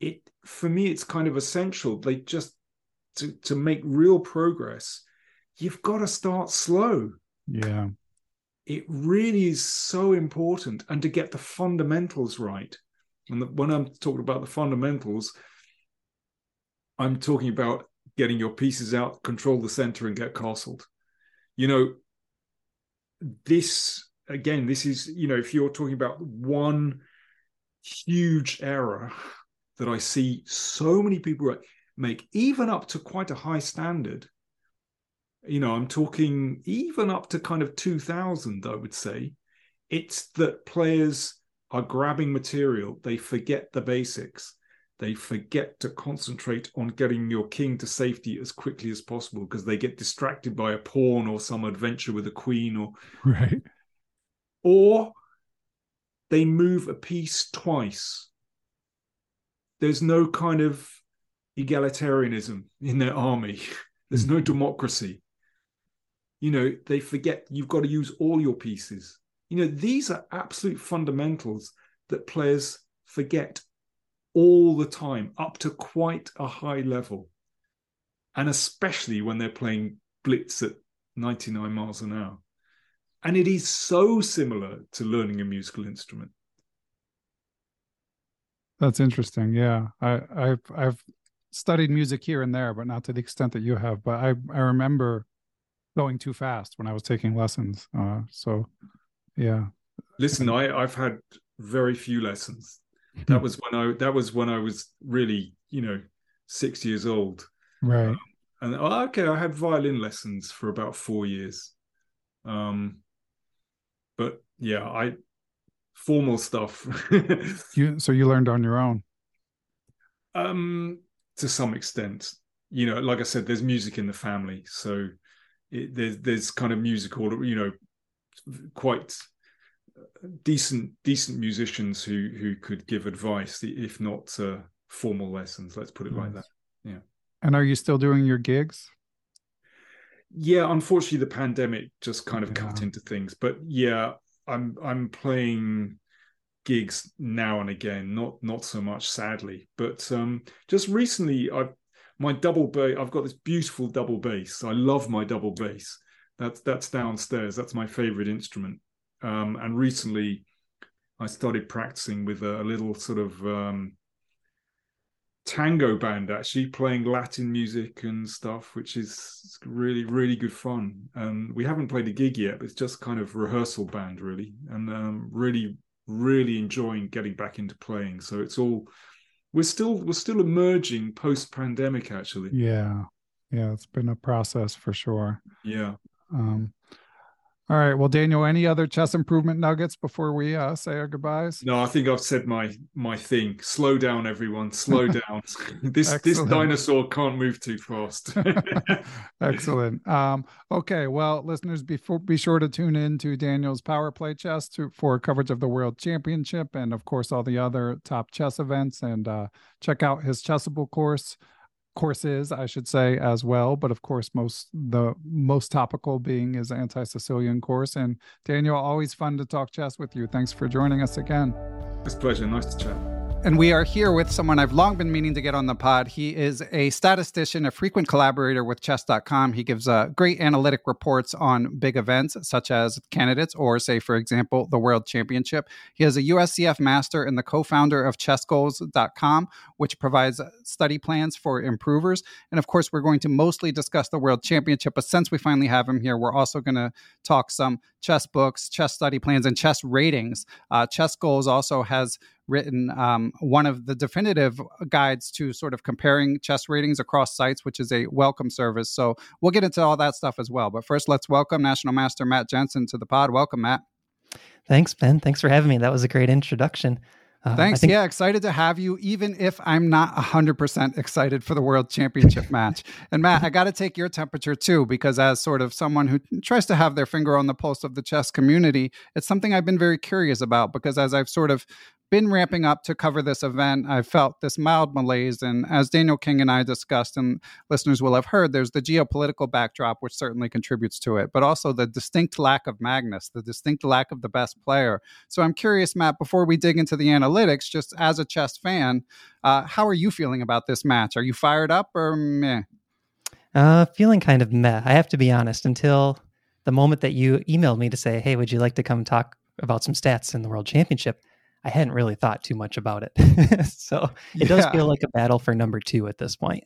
it, for me, it's kind of essential. They just, to, to make real progress, you've got to start slow. Yeah. It really is so important. And to get the fundamentals right. And the, when I'm talking about the fundamentals, I'm talking about getting your pieces out, control the center, and get castled. You know, this, again, this is, you know, if you're talking about one huge error that I see so many people make, even up to quite a high standard, you know, I'm talking even up to kind of two thousand, I would say, it's that players are grabbing material. They forget the basics. They forget to concentrate on getting your king to safety as quickly as possible because they get distracted by a pawn or some adventure with a queen, or right, or they move a piece twice. There's no kind of egalitarianism in their army. There's no democracy. You know, they forget you've got to use all your pieces. You know, these are absolute fundamentals that players forget all the time, up to quite a high level. And especially when they're playing blitz at ninety-nine miles an hour. And it is so similar to learning a musical instrument. That's interesting. Yeah, I, I've I've studied music here and there, but not to the extent that you have. But I, I remember going too fast when I was taking lessons. Uh, so, yeah. Listen, I, I've had very few lessons. That was when I that was when I was really, you know, six years old. Right. Um, and oh, okay, I had violin lessons for about four years. Um, but yeah, I. formal stuff. you, so you learned on your own? Um, to some extent. You know, like I said, there's music in the family. So it, there's, there's kind of musical, you know, quite decent decent musicians who, who could give advice, if not uh, formal lessons, let's put it nice. like that. Yeah. And are you still doing your gigs? Yeah, unfortunately, the pandemic just kind of yeah. cut into things. But yeah, I'm I'm playing gigs now and again, not not so much sadly, but um, just recently I my double bass. I've got this beautiful double bass. I love my double bass. That's that's downstairs. That's my favorite instrument. Um, and recently I started practicing with a, a little sort of um, tango band, actually playing Latin music and stuff, which is really really good fun. Um we haven't played a gig yet, but it's just kind of rehearsal band really, and um really really enjoying getting back into playing. So it's all we're still we're still emerging post-pandemic actually. Yeah yeah it's been a process for sure. yeah Um, all right. Well, Daniel, any other chess improvement nuggets before we uh, say our goodbyes? No, I think I've said my my thing. Slow down, everyone. Slow down. this this dinosaur can't move too fast. Excellent. Um, okay. Well, listeners, be, be sure to tune in to Daniel's Power Play Chess to, for coverage of the World Championship and, of course, all the other top chess events. And uh, check out his Chessable course. courses, I should say, as well. But of course, most the most topical being is anti-Sicilian course. And Daniel, always fun to talk chess with you. Thanks for joining us again. It's a pleasure. Nice to chat. And we are here with someone I've long been meaning to get on the pod. He is a statistician, a frequent collaborator with chess dot com. He gives uh, great analytic reports on big events such as candidates or, say, for example, the World Championship. He is a U S C F master and the co-founder of chess goals dot com, which provides study plans for improvers. And, of course, we're going to mostly discuss the World Championship. But since we finally have him here, we're also going to talk some chess books, chess study plans, and chess ratings. Uh, Chess Goals also has written um, one of the definitive guides to sort of comparing chess ratings across sites, which is a welcome service. So we'll get into all that stuff as well. But first, let's welcome National Master Matt Jensen to the pod. Welcome, Matt. Thanks, Ben. Thanks for having me. That was a great introduction. Uh, Thanks. Think- yeah, excited to have you, even if I'm not one hundred percent excited for the World Championship match. And Matt, I got to take your temperature too, because as sort of someone who tries to have their finger on the pulse of the chess community, it's something I've been very curious about, because as I've sort of been ramping up to cover this event, I felt this mild malaise. And as Daniel King and I discussed, and listeners will have heard, there's the geopolitical backdrop, which certainly contributes to it, but also the distinct lack of Magnus, the distinct lack of the best player. So I'm curious, Matt, before we dig into the analytics, just as a chess fan, uh, how are you feeling about this match? Are you fired up or meh? Uh, feeling kind of meh, I have to be honest, until the moment that you emailed me to say, hey, would you like to come talk about some stats in the World Championship? I hadn't really thought too much about it. So it yeah. does feel like a battle for number two at this point.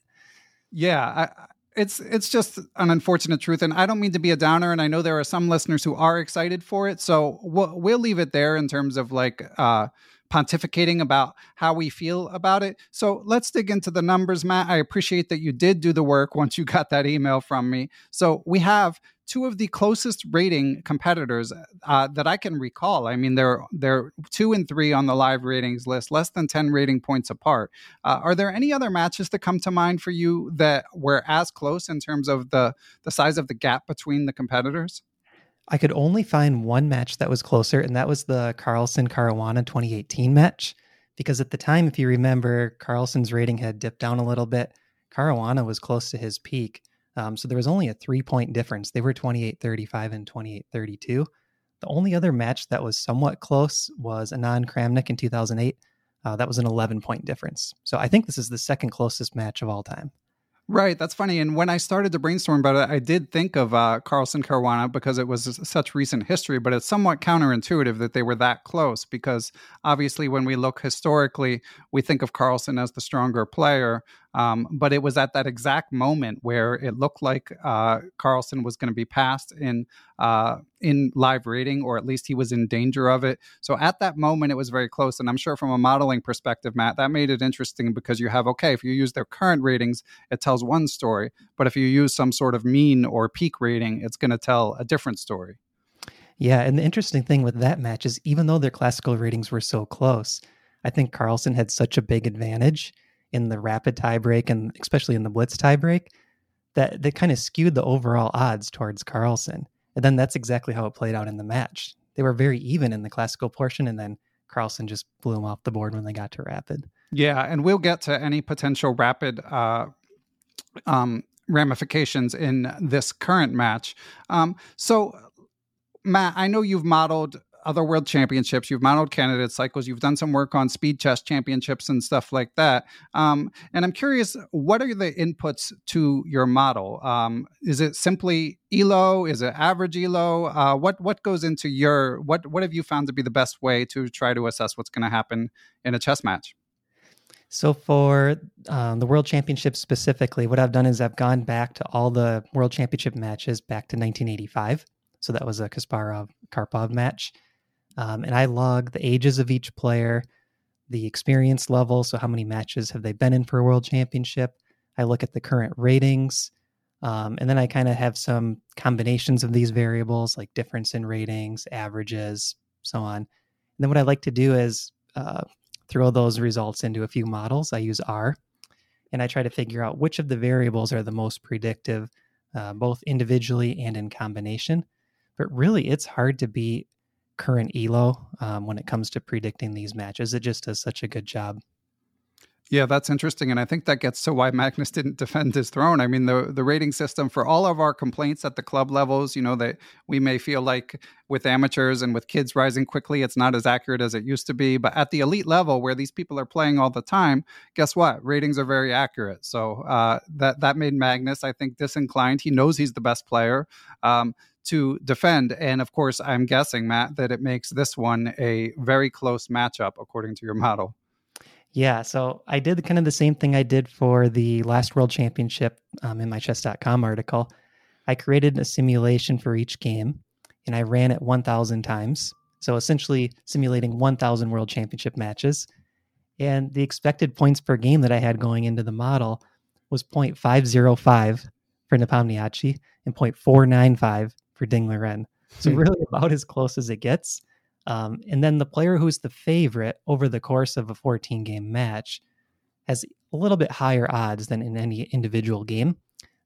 Yeah, I, it's it's just an unfortunate truth. And I don't mean to be a downer. And I know there are some listeners who are excited for it. So we'll, we'll leave it there in terms of like uh, pontificating about how we feel about it. So let's dig into the numbers, Matt. I appreciate that you did do the work once you got that email from me. So we have two of the closest rating competitors uh, that I can recall. I mean, they're they're two and three on the live ratings list, less than ten rating points apart. Uh, are there any other matches that come to mind for you that were as close in terms of the, the size of the gap between the competitors? I could only find one match that was closer, and that was the Carlsen-Caruana twenty eighteen match. Because at the time, if you remember, Carlsen's rating had dipped down a little bit. Caruana was close to his peak. Um, so there was only a three-point difference. They were twenty-eight thirty-five and twenty-eight thirty-two. The only other match that was somewhat close was Anand Kramnik in two thousand eight. Uh, that was an eleven-point difference. So I think this is the second closest match of all time. Right. That's funny. And when I started to brainstorm about it, I did think of uh, Carlsen-Caruana because it was such recent history, but it's somewhat counterintuitive that they were that close because obviously when we look historically, we think of Carlsen as the stronger player. Um, but it was at that exact moment where it looked like uh, Carlsen was going to be passed in uh, in live rating, or at least he was in danger of it. So at that moment, it was very close. And I'm sure from a modeling perspective, Matt, that made it interesting because you have, okay, if you use their current ratings, it tells one story. But if you use some sort of mean or peak rating, it's going to tell a different story. Yeah. And the interesting thing with that match is even though their classical ratings were so close, I think Carlsen had such a big advantage in the rapid tiebreak and especially in the blitz tiebreak, that that kind of skewed the overall odds towards Carlsen. And then that's exactly how it played out in the match. They were very even in the classical portion, and then Carlsen just blew them off the board when they got to rapid. Yeah, and we'll get to any potential rapid uh, um, ramifications in this current match. Um, so, Matt, I know you've modeled other world championships, you've modeled candidate cycles, you've done some work on speed chess championships and stuff like that. Um, and I'm curious, what are the inputs to your model? Um, is it simply E L O? Is it average E L O? Uh, what what goes into your, what, what have you found to be the best way to try to assess what's going to happen in a chess match? So for um, the World Championship specifically, what I've done is I've gone back to all the World Championship matches back to nineteen eighty-five. So that was a Kasparov-Karpov match. Um, and I log the ages of each player, the experience level, so how many matches have they been in for a world championship. I look at the current ratings, Um, and then I kind of have some combinations of these variables, like difference in ratings, averages, so on. And then what I like to do is uh, throw those results into a few models. I use R, and I try to figure out which of the variables are the most predictive, uh, both individually and in combination. But really, it's hard to beat current E L O um, when it comes to predicting these matches. It just does such a good job. Yeah, that's interesting. And I think that gets to why Magnus didn't defend his throne. I mean, the the rating system, for all of our complaints at the club levels, you know, that we may feel like with amateurs and with kids rising quickly, it's not as accurate as it used to be. But at the elite level where these people are playing all the time, guess what? Ratings are very accurate. So uh, that, that made Magnus, I think, disinclined. He knows he's the best player. Um, to defend. And of course, I'm guessing, Matt, that it makes this one a very close matchup, according to your model. Yeah, so I did kind of the same thing I did for the last World Championship um, in my chess dot com article. I created a simulation for each game, and I ran it one thousand times. So essentially simulating one thousand World Championship matches. And the expected points per game that I had going into the model was point five oh five for Nepomniachtchi and point four nine five for Ding Liren. So really about as close as it gets. Um, and then the player who's the favorite over the course of a fourteen-game match has a little bit higher odds than in any individual game.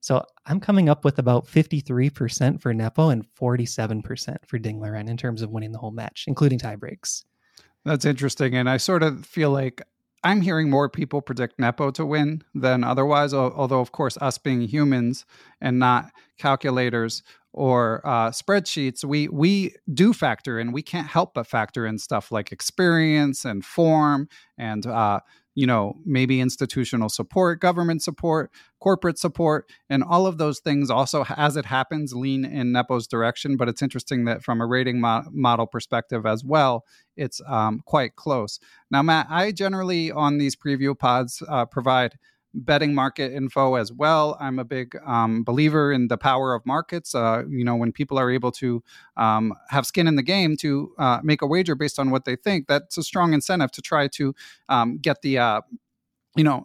So I'm coming up with about fifty-three percent for Nepo and forty-seven percent for Ding Liren in terms of winning the whole match, including tie breaks. That's interesting. And I sort of feel like I'm hearing more people predict Nepo to win than otherwise, although, of course, us being humans and not calculators or uh, spreadsheets, we we do factor in. We can't help but factor in stuff like experience and form and, uh, you know, maybe institutional support, government support, corporate support, and all of those things also, as it happens, lean in Nepo's direction. But it's interesting that from a rating mo- model perspective as well, it's um, quite close. Now, Matt, I generally on these preview pods uh, provide betting market info as well. I'm a big um, believer in the power of markets. Uh, you know, when people are able to um, have skin in the game to uh, make a wager based on what they think, that's a strong incentive to try to um, get the, uh, you know,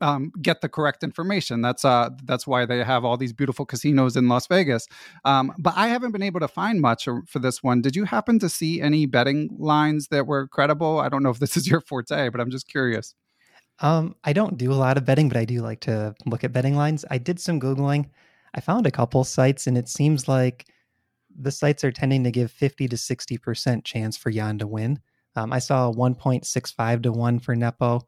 um, get the correct information. That's uh, that's why they have all these beautiful casinos in Las Vegas. Um, but I haven't been able to find much for this one. Did you happen to see any betting lines that were credible? I don't know if this is your forte, but I'm just curious. Um, I don't do a lot of betting, but I do like to look at betting lines. I did some Googling. I found a couple sites, and it seems like the sites are tending to give fifty to sixty percent chance for Jan to win. Um, I saw a one point six five to one for Nepo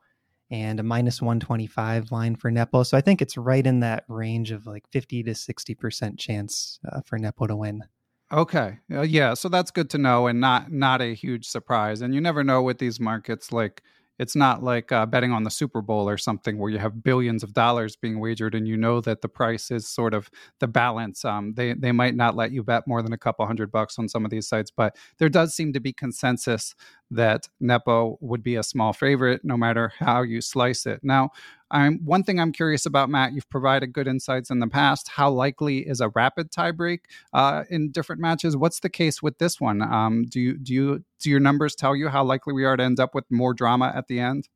and a minus one twenty-five line for Nepo. So I think it's right in that range of like fifty to sixty percent chance uh, for Nepo to win. Okay. Uh, yeah. So that's good to know and not, not a huge surprise. And you never know with these markets, like, it's not like uh, betting on the Super Bowl or something where you have billions of dollars being wagered and you know that the price is sort of the balance. Um, they they might not let you bet more than a couple hundred bucks on some of these sites, but there does seem to be consensus that Nepo would be a small favorite no matter how you slice it. Now, I'm, one thing I'm curious about, Matt, you've provided good insights in the past. How likely is a rapid tiebreak uh, in different matches? What's the case with this one? Um, do you do you do your numbers tell you how likely we are to end up with more drama at the end?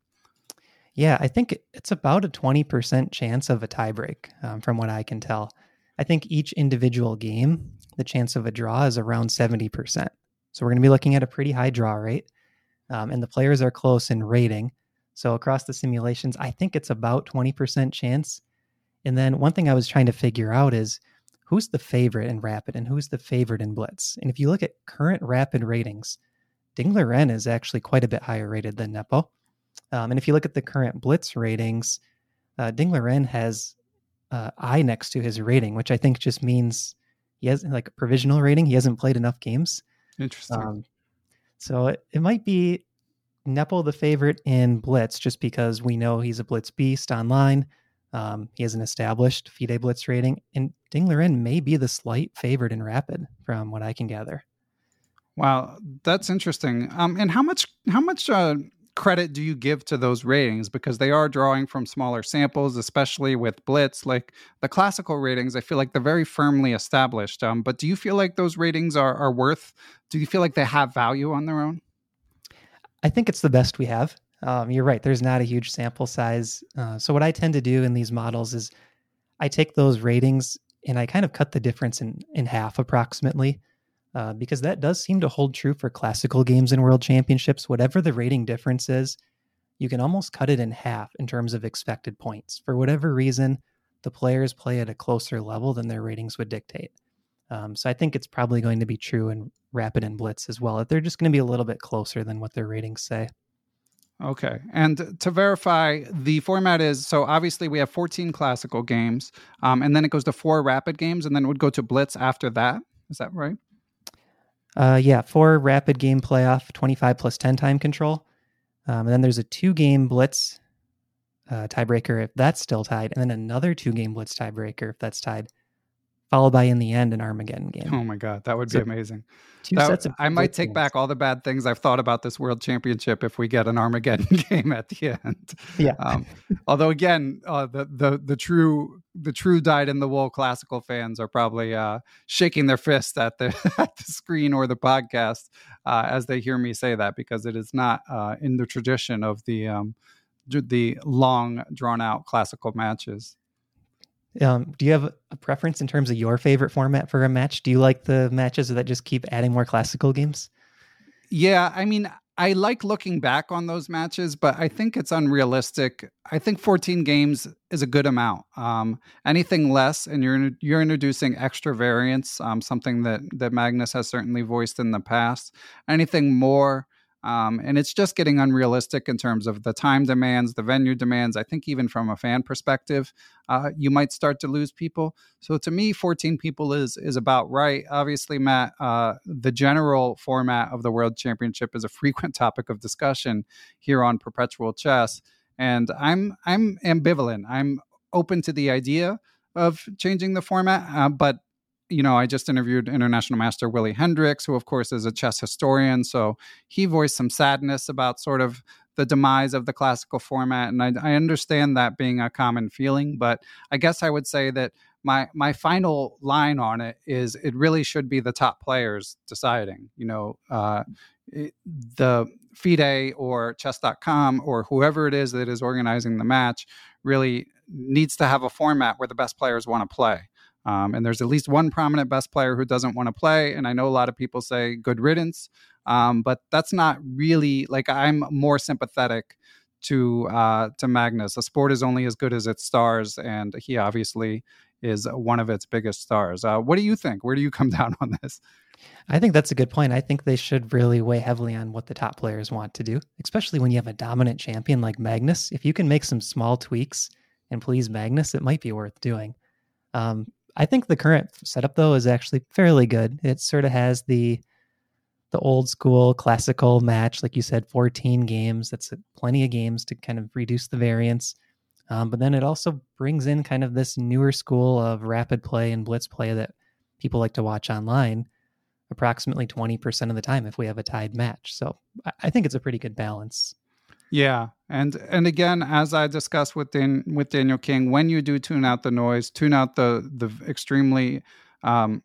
Yeah, I think it's about a twenty percent chance of a tiebreak, um, from what I can tell. I think each individual game, the chance of a draw is around seventy percent. So we're going to be looking at a pretty high draw rate, um, and the players are close in rating. So across the simulations, I think it's about twenty percent chance. And then one thing I was trying to figure out is who's the favorite in rapid and who's the favorite in blitz. And if you look at current rapid ratings, Ding Liren is actually quite a bit higher rated than Nepo. Um, and if you look at the current blitz ratings, uh, Ding Liren has uh, I next to his rating, which I think just means he has like a provisional rating. He hasn't played enough games. Interesting. Um, so it, it might be Nepo the favorite in blitz, just because we know he's a blitz beast online. Um, he has an established FIDE blitz rating, and Ding Liren may be the slight favorite in rapid, from what I can gather. Wow, that's interesting. Um, and how much how much uh, credit do you give to those ratings? Because they are drawing from smaller samples, especially with blitz. Like the classical ratings, I feel like they're very firmly established. Um, but do you feel like those ratings are are worth? Do you feel like they have value on their own? I think it's the best we have. Um, you're right. There's not a huge sample size. Uh, so what I tend to do in these models is I take those ratings and I kind of cut the difference in, in half approximately, uh, because that does seem to hold true for classical games and world championships. Whatever the rating difference is, you can almost cut it in half in terms of expected points. For whatever reason, the players play at a closer level than their ratings would dictate. Um, so I think it's probably going to be true in Rapid and Blitz as well, that they're just going to be a little bit closer than what their ratings say. Okay. And to verify, the format is, so obviously we have fourteen classical games, um, and then it goes to four rapid games, and then it would go to Blitz after that. Is that right? Uh, yeah. Four rapid game playoff, twenty-five plus ten time control. Um, and then there's a two game Blitz uh, tiebreaker if that's still tied. And then another two game Blitz tiebreaker if that's tied, followed by, in the end, an Armageddon game. Oh my God, that would be so amazing. Two that, sets of I might take games. Back all the bad things I've thought about this World Championship if we get an Armageddon game at the end. Yeah. Um, although again, uh, the, the the true the true dyed-in-the-wool classical fans are probably uh, shaking their fists at the, at the screen or the podcast uh, as they hear me say that, because it is not uh, in the tradition of the um, the long drawn-out classical matches. Um, do you have a preference in terms of your favorite format for a match? Do you like the matches that just keep adding more classical games? Yeah, I mean, I like looking back on those matches, but I think it's unrealistic. I think fourteen games is a good amount. Um, anything less, and you're you're introducing extra variants, um, something that, that Magnus has certainly voiced in the past. Anything more, Um, and it's just getting unrealistic in terms of the time demands, the venue demands. I think even from a fan perspective, uh, you might start to lose people. So to me, fourteen people is is about right. Obviously, Matt, uh, the general format of the World Championship is a frequent topic of discussion here on Perpetual Chess. And I'm I'm ambivalent. I'm open to the idea of changing the format, uh, but you know, I just interviewed International Master Willie Hendricks, who, of course, is a chess historian. So he voiced some sadness about sort of the demise of the classical format. And I, I understand that being a common feeling. But I guess I would say that my my final line on it is it really should be the top players deciding, you know, uh, it, the FIDE or chess dot com or whoever it is that is organizing the match really needs to have a format where the best players want to play. Um, and there's at least one prominent best player who doesn't want to play. And I know a lot of people say good riddance, um, but that's not really, like, I'm more sympathetic to uh, to Magnus. A sport is only as good as its stars, and he obviously is one of its biggest stars. Uh, what do you think? Where do you come down on this? I think that's a good point. I think they should really weigh heavily on what the top players want to do, especially when you have a dominant champion like Magnus. If you can make some small tweaks and please Magnus, it might be worth doing. Um, I think the current setup, though, is actually fairly good. It sort of has the the old school classical match, like you said, fourteen games. That's plenty of games to kind of reduce the variance. Um, but then it also brings in kind of this newer school of rapid play and blitz play that people like to watch online approximately twenty percent of the time if we have a tied match. So I think it's a pretty good balance. Yeah. And and again, as I discussed with, Dan, with Daniel King, when you do tune out the noise, tune out the, the extremely um,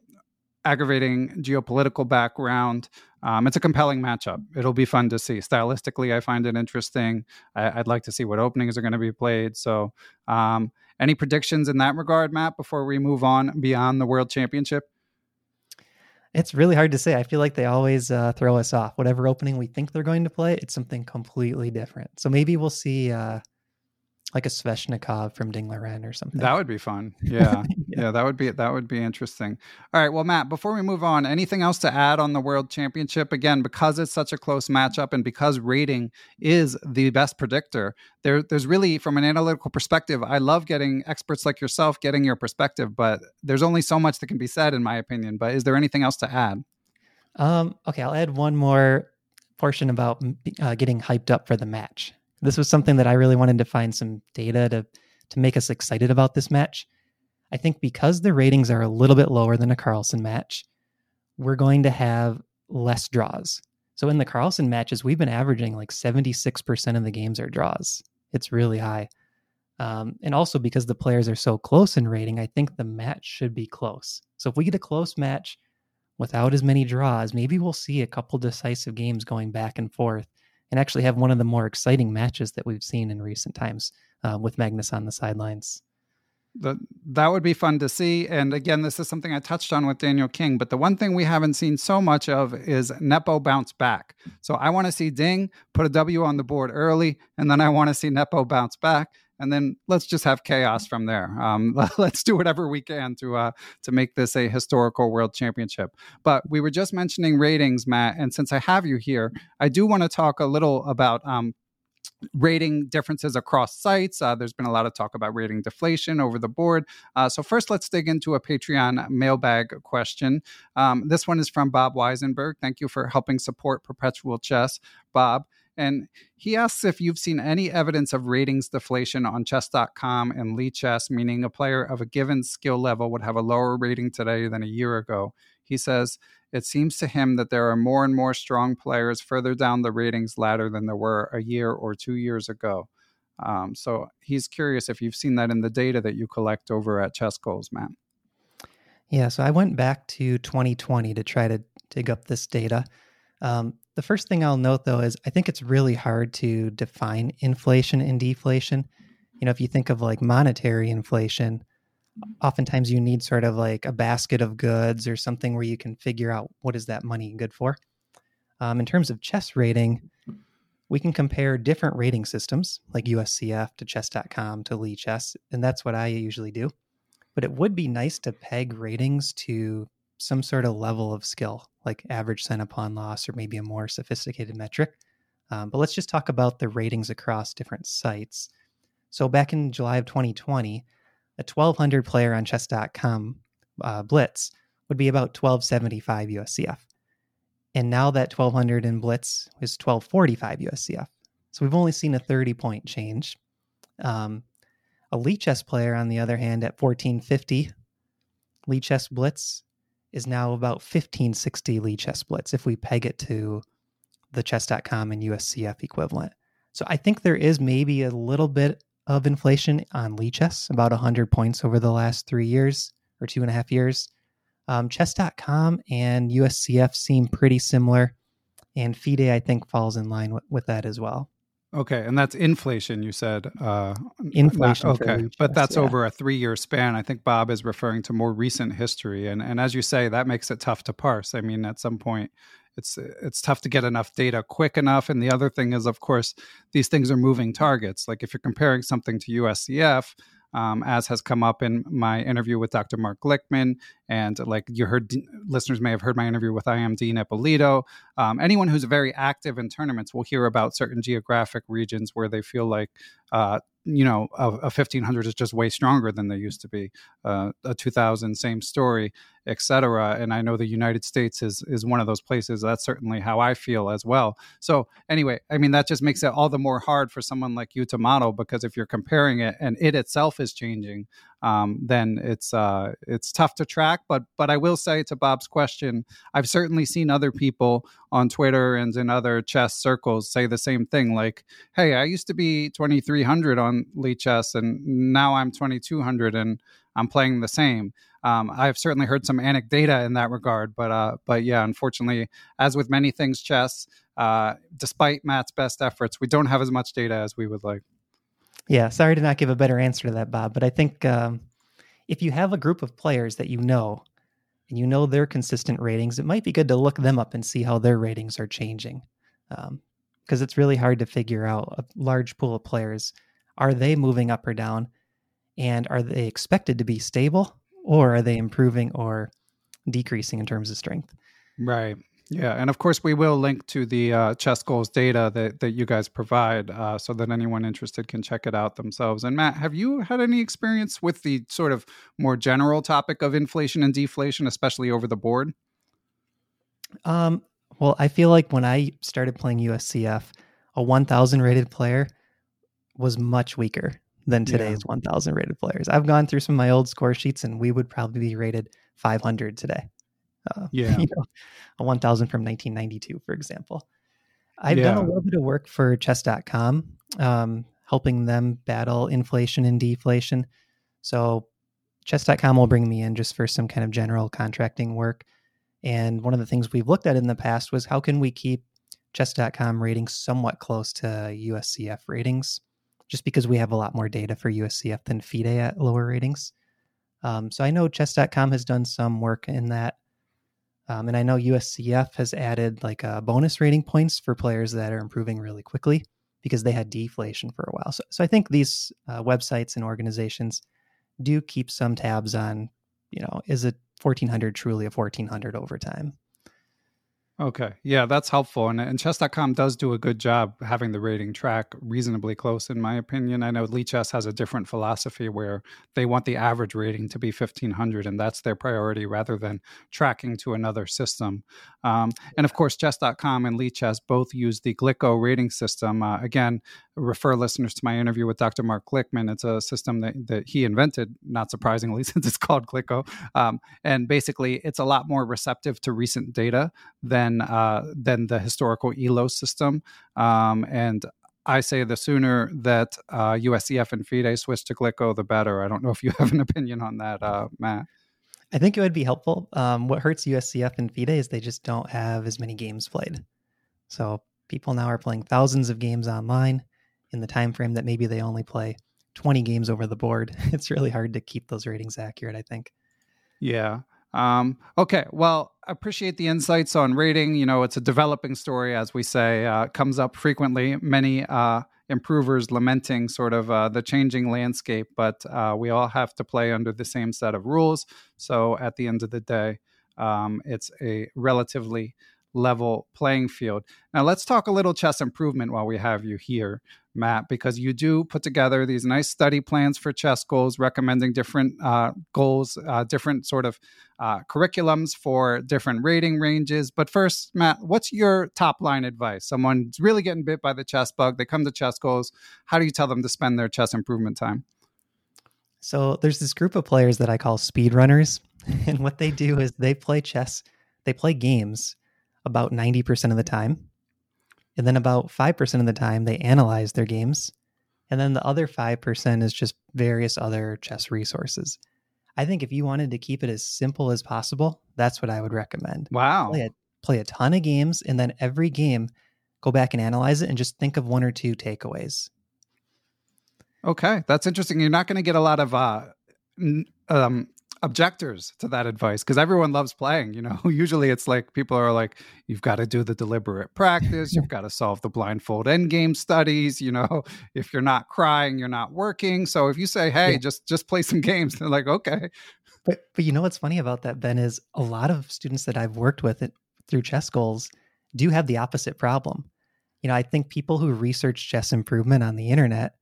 aggravating geopolitical background, um, it's a compelling matchup. It'll be fun to see. Stylistically, I find it interesting. I, I'd like to see what openings are going to be played. So um, any predictions in that regard, Matt, before we move on beyond the World Championship? It's really hard to say. I feel like they always uh, throw us off. Whatever opening we think they're going to play, it's something completely different. So maybe we'll see uh, like a Sveshnikov from Ding Liren or something. That would be fun. Yeah. yeah. Yeah, that would be that would be interesting. All right, well, Matt, before we move on, anything else to add on the World Championship? Again, because it's such a close matchup and because rating is the best predictor, there, there's really, from an analytical perspective, I love getting experts like yourself, getting your perspective, but there's only so much that can be said, in my opinion. But is there anything else to add? Um, okay, I'll add one more portion about uh, getting hyped up for the match. This was something that I really wanted to find some data to, to make us excited about this match. I think because the ratings are a little bit lower than a Carlsen match, we're going to have less draws. So in the Carlsen matches, we've been averaging like seventy-six percent of the games are draws. It's really high. Um, and also because the players are so close in rating, I think the match should be close. So if we get a close match without as many draws, maybe we'll see a couple decisive games going back and forth, and actually have one of the more exciting matches that we've seen in recent times uh, with Magnus on the sidelines. That that would be fun to see. And again, this is something I touched on with Daniel King, but the one thing we haven't seen so much of is Nepo bounce back. So I want to see Ding put a W on the board early, and then I want to see Nepo bounce back, and then let's just have chaos from there. Um, let's do whatever we can to uh, to make this a historical world championship. But we were just mentioning ratings, Matt, and since I have you here, I do want to talk a little about um, rating differences across sites. Uh, there's been a lot of talk about rating deflation over the board. Uh, so first, let's dig into a Patreon mailbag question. Um, this one is from Bob Weisenberg. Thank you for helping support Perpetual Chess, Bob. And he asks if you've seen any evidence of ratings deflation on chess dot com and Lee Chess, meaning a player of a given skill level would have a lower rating today than a year ago. He says, it seems to him that there are more and more strong players further down the ratings ladder than there were a year or two years ago. Um, so he's curious if you've seen that in the data that you collect over at Chess Goals, Matt. Yeah, so I went back to twenty twenty to try to dig up this data. Um, the first thing I'll note, though, is I think it's really hard to define inflation and deflation. You know, if you think of like monetary inflation, oftentimes you need sort of like a basket of goods or something where you can figure out what is that money good for. Um, in terms of chess rating, we can compare different rating systems like U S C F to chess dot com to Lee Chess, and that's what I usually do. But it would be nice to peg ratings to some sort of level of skill, like average cent upon loss or maybe a more sophisticated metric. Um, but let's just talk about the ratings across different sites. So back in July of twenty twenty, a twelve hundred player on chess dot com uh, blitz would be about twelve seventy-five U S C F. And now that twelve hundred in blitz is twelve forty-five U S C F. So we've only seen a thirty point change. Um, a Lee Chess player, on the other hand, at fourteen fifty Lee Chess blitz is now about fifteen sixty Lee Chess blitz if we peg it to the chess dot com and U S C F equivalent. So I think there is maybe a little bit of inflation on Lee Chess, about one hundred points over the last three years or two and a half years. Um, chess dot com and U S C F seem pretty similar, and FIDE, I think, falls in line w- with that as well. Okay, and that's inflation, you said. Uh, inflation. Not, okay, Chess, but that's yeah. over a three-year span. I think Bob is referring to more recent history, and and as you say, that makes it tough to parse. I mean, at some point, it's it's tough to get enough data quick enough. And the other thing is, of course, these things are moving targets. Like if you're comparing something to U S C F, um, as has come up in my interview with Doctor Mark Glickman, and like you heard, listeners may have heard my interview with I am Dean Ippolito. Um, anyone who's very active in tournaments will hear about certain geographic regions where they feel like, uh, you know, a, a fifteen hundred is just way stronger than they used to be. Uh, a two thousand, same story, et cetera. And I know the United States is is one of those places. That's certainly how I feel as well. So anyway, I mean, that just makes it all the more hard for someone like you to model, because if you're comparing it and it itself is changing, um, then it's uh, it's tough to track. But but I will say to Bob's question, I've certainly seen other people on Twitter and in other chess circles say the same thing. Like, hey, I used to be twenty-three hundred on Lee Chess, and now I'm twenty-two hundred and I'm playing the same. Um, I've certainly heard some anecdata in that regard, but uh, but yeah, unfortunately, as with many things chess, uh, despite Matt's best efforts, we don't have as much data as we would like. Yeah, sorry to not give a better answer to that, Bob, but I think um, if you have a group of players that you know, and you know their consistent ratings, it might be good to look them up and see how their ratings are changing, um, because it's really hard to figure out a large pool of players. Are they moving up or down? And are they expected to be stable, or are they improving or decreasing in terms of strength? Right. Yeah. And of course, we will link to the uh, Chess Goals data that, that you guys provide uh, so that anyone interested can check it out themselves. And Matt, have you had any experience with the sort of more general topic of inflation and deflation, especially over the board? Um, well, I feel like when I started playing U S C F, a one thousand rated player was much weaker than today's yeah. one thousand rated players. I've gone through some of my old score sheets, and we would probably be rated five hundred today. Uh, yeah, you know, a one thousand from nineteen ninety-two, for example. I've yeah. done a little bit of work for chess dot com, um, helping them battle inflation and deflation. So chess dot com will bring me in just for some kind of general contracting work. And one of the things we've looked at in the past was how can we keep chess dot com ratings somewhat close to U S C F ratings? just because we have a lot more data for U S C F than FIDE at lower ratings. Um, so I know chess dot com has done some work in that. Um, and I know U S C F has added like uh, bonus rating points for players that are improving really quickly because they had deflation for a while. So, so I think these uh, websites and organizations do keep some tabs on, you know, is a fourteen hundred truly a fourteen hundred over time? Okay. Yeah, that's helpful. And, and chess dot com does do a good job having the rating track reasonably close, in my opinion. I know Lee Chess has a different philosophy where they want the average rating to be fifteen hundred, and that's their priority rather than tracking to another system. Um, and of course, chess dot com and Lee Chess both use the Glico rating system. Uh, again, refer listeners to my interview with Doctor Mark Glickman. It's a system that, that he invented, not surprisingly, since it's called Glico. Um, and basically, it's a lot more receptive to recent data than Uh, than the historical E L O system. Um, and I say the sooner that uh, U S C F and FIDE switch to Glico, the better. I don't know if you have an opinion on that, uh, Matt. I think it would be helpful. Um, what hurts U S C F and FIDE is they just don't have as many games played. So people now are playing thousands of games online in the time frame that maybe they only play twenty games over the board. It's really hard to keep those ratings accurate, I think. Yeah. Um, okay. Well, I appreciate the insights on rating. You know, it's a developing story, as we say, uh, comes up frequently, many, uh, improvers lamenting sort of, uh, the changing landscape, but, uh, we all have to play under the same set of rules. So at the end of the day, um, it's a relatively level playing field. Now let's talk a little chess improvement while we have you here, Matt, because you do put together these nice study plans for chess goals, recommending different uh, goals, uh, different sort of uh, curriculums for different rating ranges. But first, Matt, what's your top line advice? Someone's really getting bit by the chess bug. They come to chess goals. How do you tell them to spend their chess improvement time? So there's this group of players that I call speedrunners. And what they do is they play chess. They play games about ninety percent of the time. And then about five percent of the time, they analyze their games. And then the other five percent is just various other chess resources. I think if you wanted to keep it as simple as possible, that's what I would recommend. Wow. Play a, play a ton of games, and then every game, go back and analyze it and just think of one or two takeaways. Okay, that's interesting. You're not going to get a lot of... Uh, n- um, objectors to that advice, because everyone loves playing. You know, usually it's like people are like, you've got to do the deliberate practice, you've got to solve the blindfold endgame studies, you know, if you're not crying, you're not working. So if you say, hey, yeah. just just play some games, they're like, okay. But but you know what's funny about that, Ben, is a lot of students that I've worked with it, through Chess Goals do have the opposite problem. You know, I think people who research chess improvement on the internet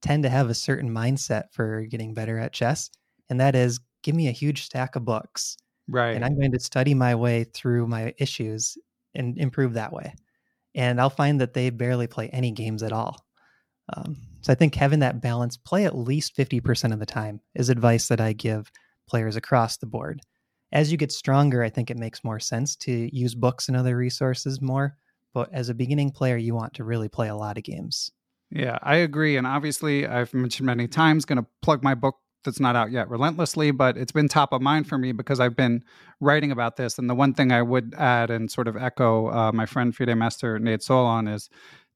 tend to have a certain mindset for getting better at chess, and that is, give me a huge stack of books, right? And I'm going to study my way through my issues and improve that way. And I'll find that they barely play any games at all. Um, so I think having that balance, play at least fifty percent of the time, is advice that I give players across the board. As you get stronger, I think it makes more sense to use books and other resources more. But as a beginning player, you want to really play a lot of games. Yeah, I agree. And obviously, I've mentioned many times, going to plug my book that's not out yet relentlessly, but it's been top of mind for me because I've been writing about this. And the one thing I would add and sort of echo uh, my friend FIDE Master Nate Solon is,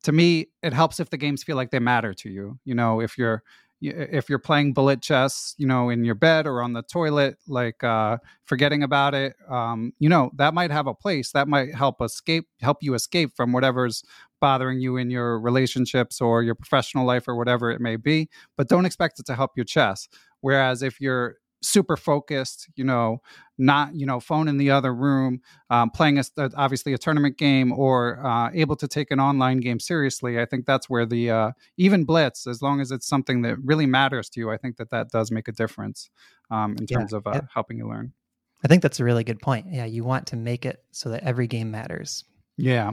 to me, it helps if the games feel like they matter to you. You know, if you're, if you're playing bullet chess, you know, in your bed or on the toilet, like uh, forgetting about it, um, you know, that might have a place that might help escape, help you escape from whatever's bothering you in your relationships or your professional life or whatever it may be, but don't expect it to help your chess. Whereas if you're super focused, you know, not, you know, phone in the other room, um, playing a, obviously a tournament game or uh, able to take an online game seriously, I think that's where the, uh, even blitz, as long as it's something that really matters to you, I think that that does make a difference um, in terms yeah. of uh, helping you learn. I think that's a really good point. Yeah, you want to make it so that every game matters. Yeah.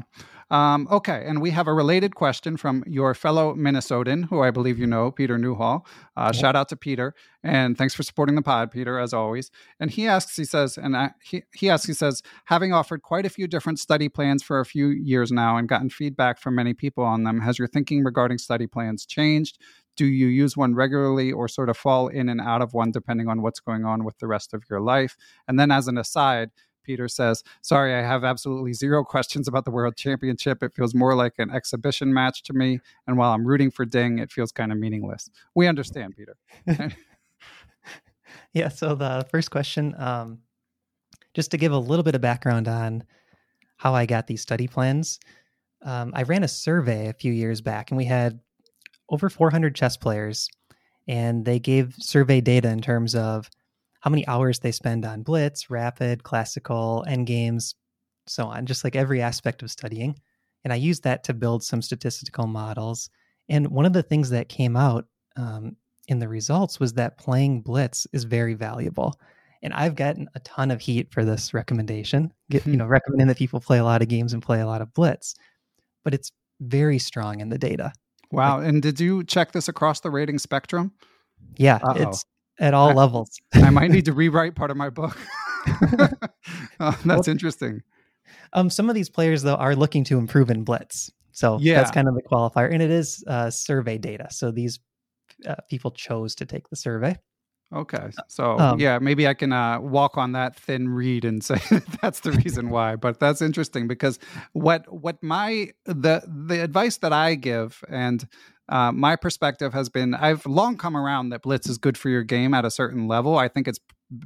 Um, okay. And we have a related question from your fellow Minnesotan, who I believe you know, Peter Newhall. Uh, yeah. Shout out to Peter. And thanks for supporting the pod, Peter, as always. And he asks, he says, and I, he, he asks, he says, having offered quite a few different study plans for a few years now and gotten feedback from many people on them, has your thinking regarding study plans changed? Do you use one regularly or sort of fall in and out of one depending on what's going on with the rest of your life? And then as an aside, Peter says, sorry, I have absolutely zero questions about the World Championship. It feels more like an exhibition match to me. And while I'm rooting for Ding, it feels kind of meaningless. We understand, Peter. Yeah, so the first question, um, just to give a little bit of background on how I got these study plans. Um, I ran a survey a few years back, and we had over four hundred chess players, and they gave survey data in terms of how many hours they spend on blitz, rapid, classical, endgames, so on, just like every aspect of studying. And I used that to build some statistical models. And one of the things that came out um, in the results was that playing blitz is very valuable. And I've gotten a ton of heat for this recommendation, Get, you know, recommending that people play a lot of games and play a lot of blitz. But it's very strong in the data. Wow. Like, and did you check this across the rating spectrum? Yeah, Uh-oh. it's at all I, levels. I might need to rewrite part of my book. oh, that's well, interesting. Um, some of these players, though, are looking to improve in blitz. So yeah. that's kind of the qualifier. And it is uh, survey data. So these uh, people chose to take the survey. Okay. So um, yeah, maybe I can uh, walk on that thin reed and say that that's the reason why. But that's interesting because what what my the the advice that I give and uh, my perspective has been, I've long come around that blitz is good for your game at a certain level. I think it's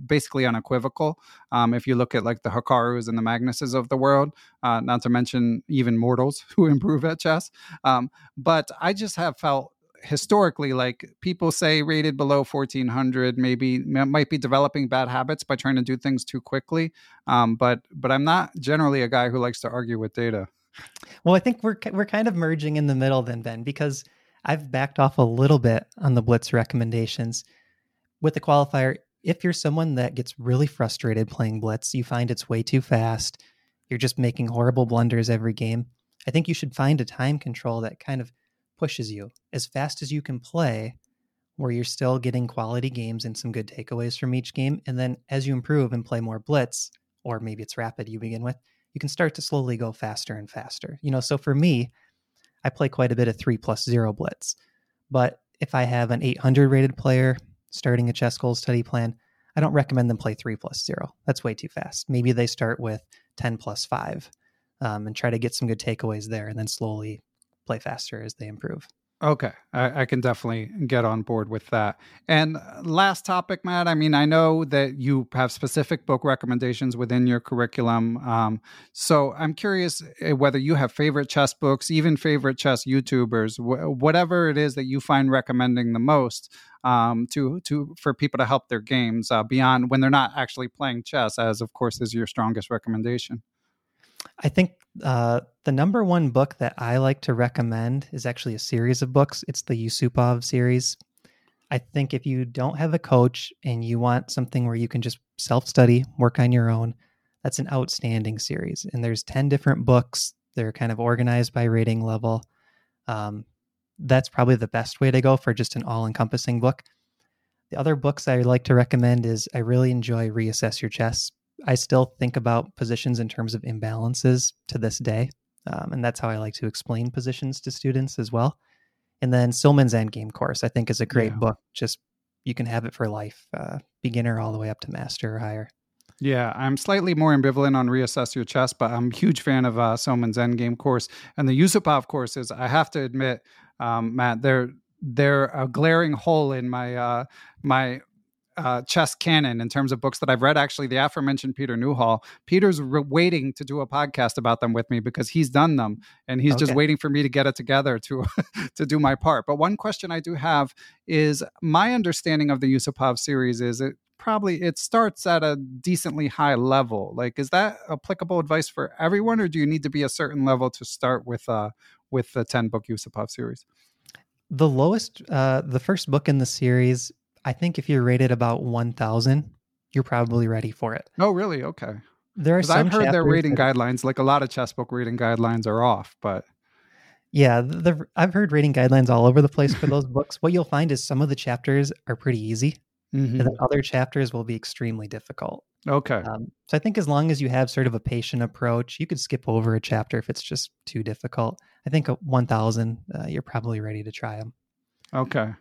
basically unequivocal. Um, if you look at like the Hikarus and the Magnuses of the world, uh, not to mention even mortals who improve at chess. Um, but I just have felt historically, like people say rated below fourteen hundred, maybe might be developing bad habits by trying to do things too quickly. Um, but but I'm not generally a guy who likes to argue with data. Well, I think we're we're kind of merging in the middle then, Ben, because I've backed off a little bit on the blitz recommendations with the qualifier. If you're someone that gets really frustrated playing blitz, you find it's way too fast, you're just making horrible blunders every game, I think you should find a time control that kind of pushes you as fast as you can play, where you're still getting quality games and some good takeaways from each game. And then as you improve and play more blitz, or maybe it's rapid you begin with, you can start to slowly go faster and faster. You know, so for me, I play quite a bit of three plus zero blitz. But if I have an eight hundred rated player starting a chess goal study plan, I don't recommend them play three plus zero. That's way too fast. Maybe they start with ten plus five um, and try to get some good takeaways there and then slowly play faster as they improve. Okay. I, I can definitely get on board with that. And last topic, Matt, I mean, I know that you have specific book recommendations within your curriculum. Um, so I'm curious whether you have favorite chess books, even favorite chess YouTubers, wh- whatever it is that you find recommending the most um, to, to, for people to help their games uh, beyond when they're not actually playing chess, as of course is your strongest recommendation. I think uh, the number one book that I like to recommend is actually a series of books. It's the Yusupov series. I think if you don't have a coach and you want something where you can just self-study, work on your own, that's an outstanding series. And there's ten different books. They're kind of organized by rating level. Um, that's probably the best way to go for just an all-encompassing book. The other books I like to recommend is I really enjoy Reassess Your Chess. I still think about positions in terms of imbalances to this day. Um, and that's how I like to explain positions to students as well. And then Silman's Endgame Course, I think, is a great yeah. book. Just you can have it for life, uh, beginner all the way up to master or higher. Yeah, I'm slightly more ambivalent on Reassess Your Chess, but I'm a huge fan of uh, Silman's Endgame Course. And the Yusupov courses, I have to admit, um, Matt, they're, they're a glaring hole in my uh, my... Uh, chess canon in terms of books that I've read. Actually, the aforementioned Peter Newhall, Peter's re- waiting to do a podcast about them with me because he's done them and he's okay. just waiting for me to get it together to to do my part. But one question I do have is, my understanding of the Yusupov series is it probably it starts at a decently high level. Like, is that applicable advice for everyone, or do you need to be a certain level to start with uh with the ten book Yusupov series? The lowest, uh, the first book in the series, I think if you're rated about one thousand, you're probably ready for it. Oh, really? Okay. There are some I've heard their rating that... guidelines, like a lot of chess book rating guidelines are off, but... Yeah, the, I've heard rating guidelines all over the place for those books. What you'll find is some of the chapters are pretty easy, mm-hmm. and then other chapters will be extremely difficult. Okay. Um, so I think as long as you have sort of a patient approach, you could skip over a chapter if it's just too difficult. I think one thousand, uh, you're probably ready to try them. Okay.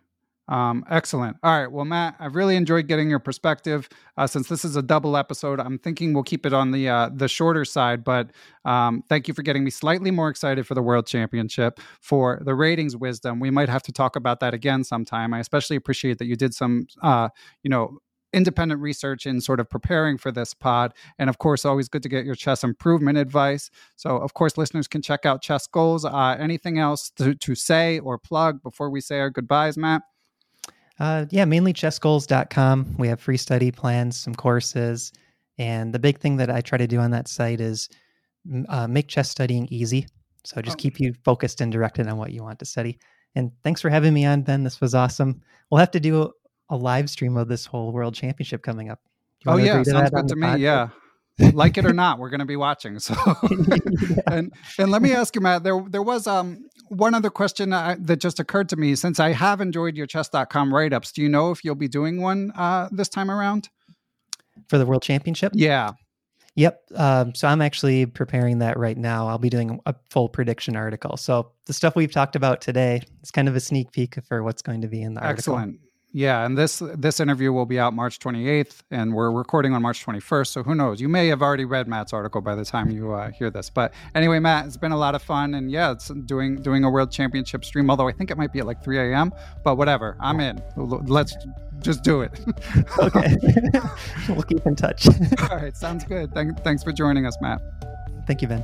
Um, excellent. All right. Well, Matt, I really enjoyed getting your perspective. Uh, since this is a double episode, I'm thinking we'll keep it on the uh, the shorter side. But um, thank you for getting me slightly more excited for the World Championship, for the ratings wisdom. We might have to talk about that again sometime. I especially appreciate that you did some, uh, you know, independent research in sort of preparing for this pod. And of course, always good to get your chess improvement advice. So of course, listeners can check out Chess Goals. Uh, anything else to, to say or plug before we say our goodbyes, Matt? Uh, yeah, mainly chess goals dot com. We have free study plans, some courses. And the big thing that I try to do on that site is uh, make chess studying easy. So just oh. keep you focused and directed on what you want to study. And thanks for having me on, Ben. This was awesome. We'll have to do a live stream of this whole World Championship coming up. Oh yeah, sounds good to me. Podcast? Yeah. Like it or not, we're going to be watching. So, yeah. and and let me ask you, Matt, there, there was um one other question I, that just occurred to me. Since I have enjoyed your chess dot com write-ups, do you know if you'll be doing one uh, this time around? For the World Championship? Yeah. Yep. Um, so I'm actually preparing that right now. I'll be doing a full prediction article. So the stuff we've talked about today is kind of a sneak peek for what's going to be in the article. Excellent. Yeah, and this this interview will be out March twenty-eighth, and we're recording on March twenty-first, so who knows? You may have already read Matt's article by the time you uh, hear this. But anyway, Matt, it's been a lot of fun, and yeah, it's doing doing a World Championship stream, although I think it might be at like three a.m., but whatever, I'm in. Let's just do it. Okay. We'll keep in touch. All right, sounds good. Thank, thanks for joining us, Matt. Thank you, Ben.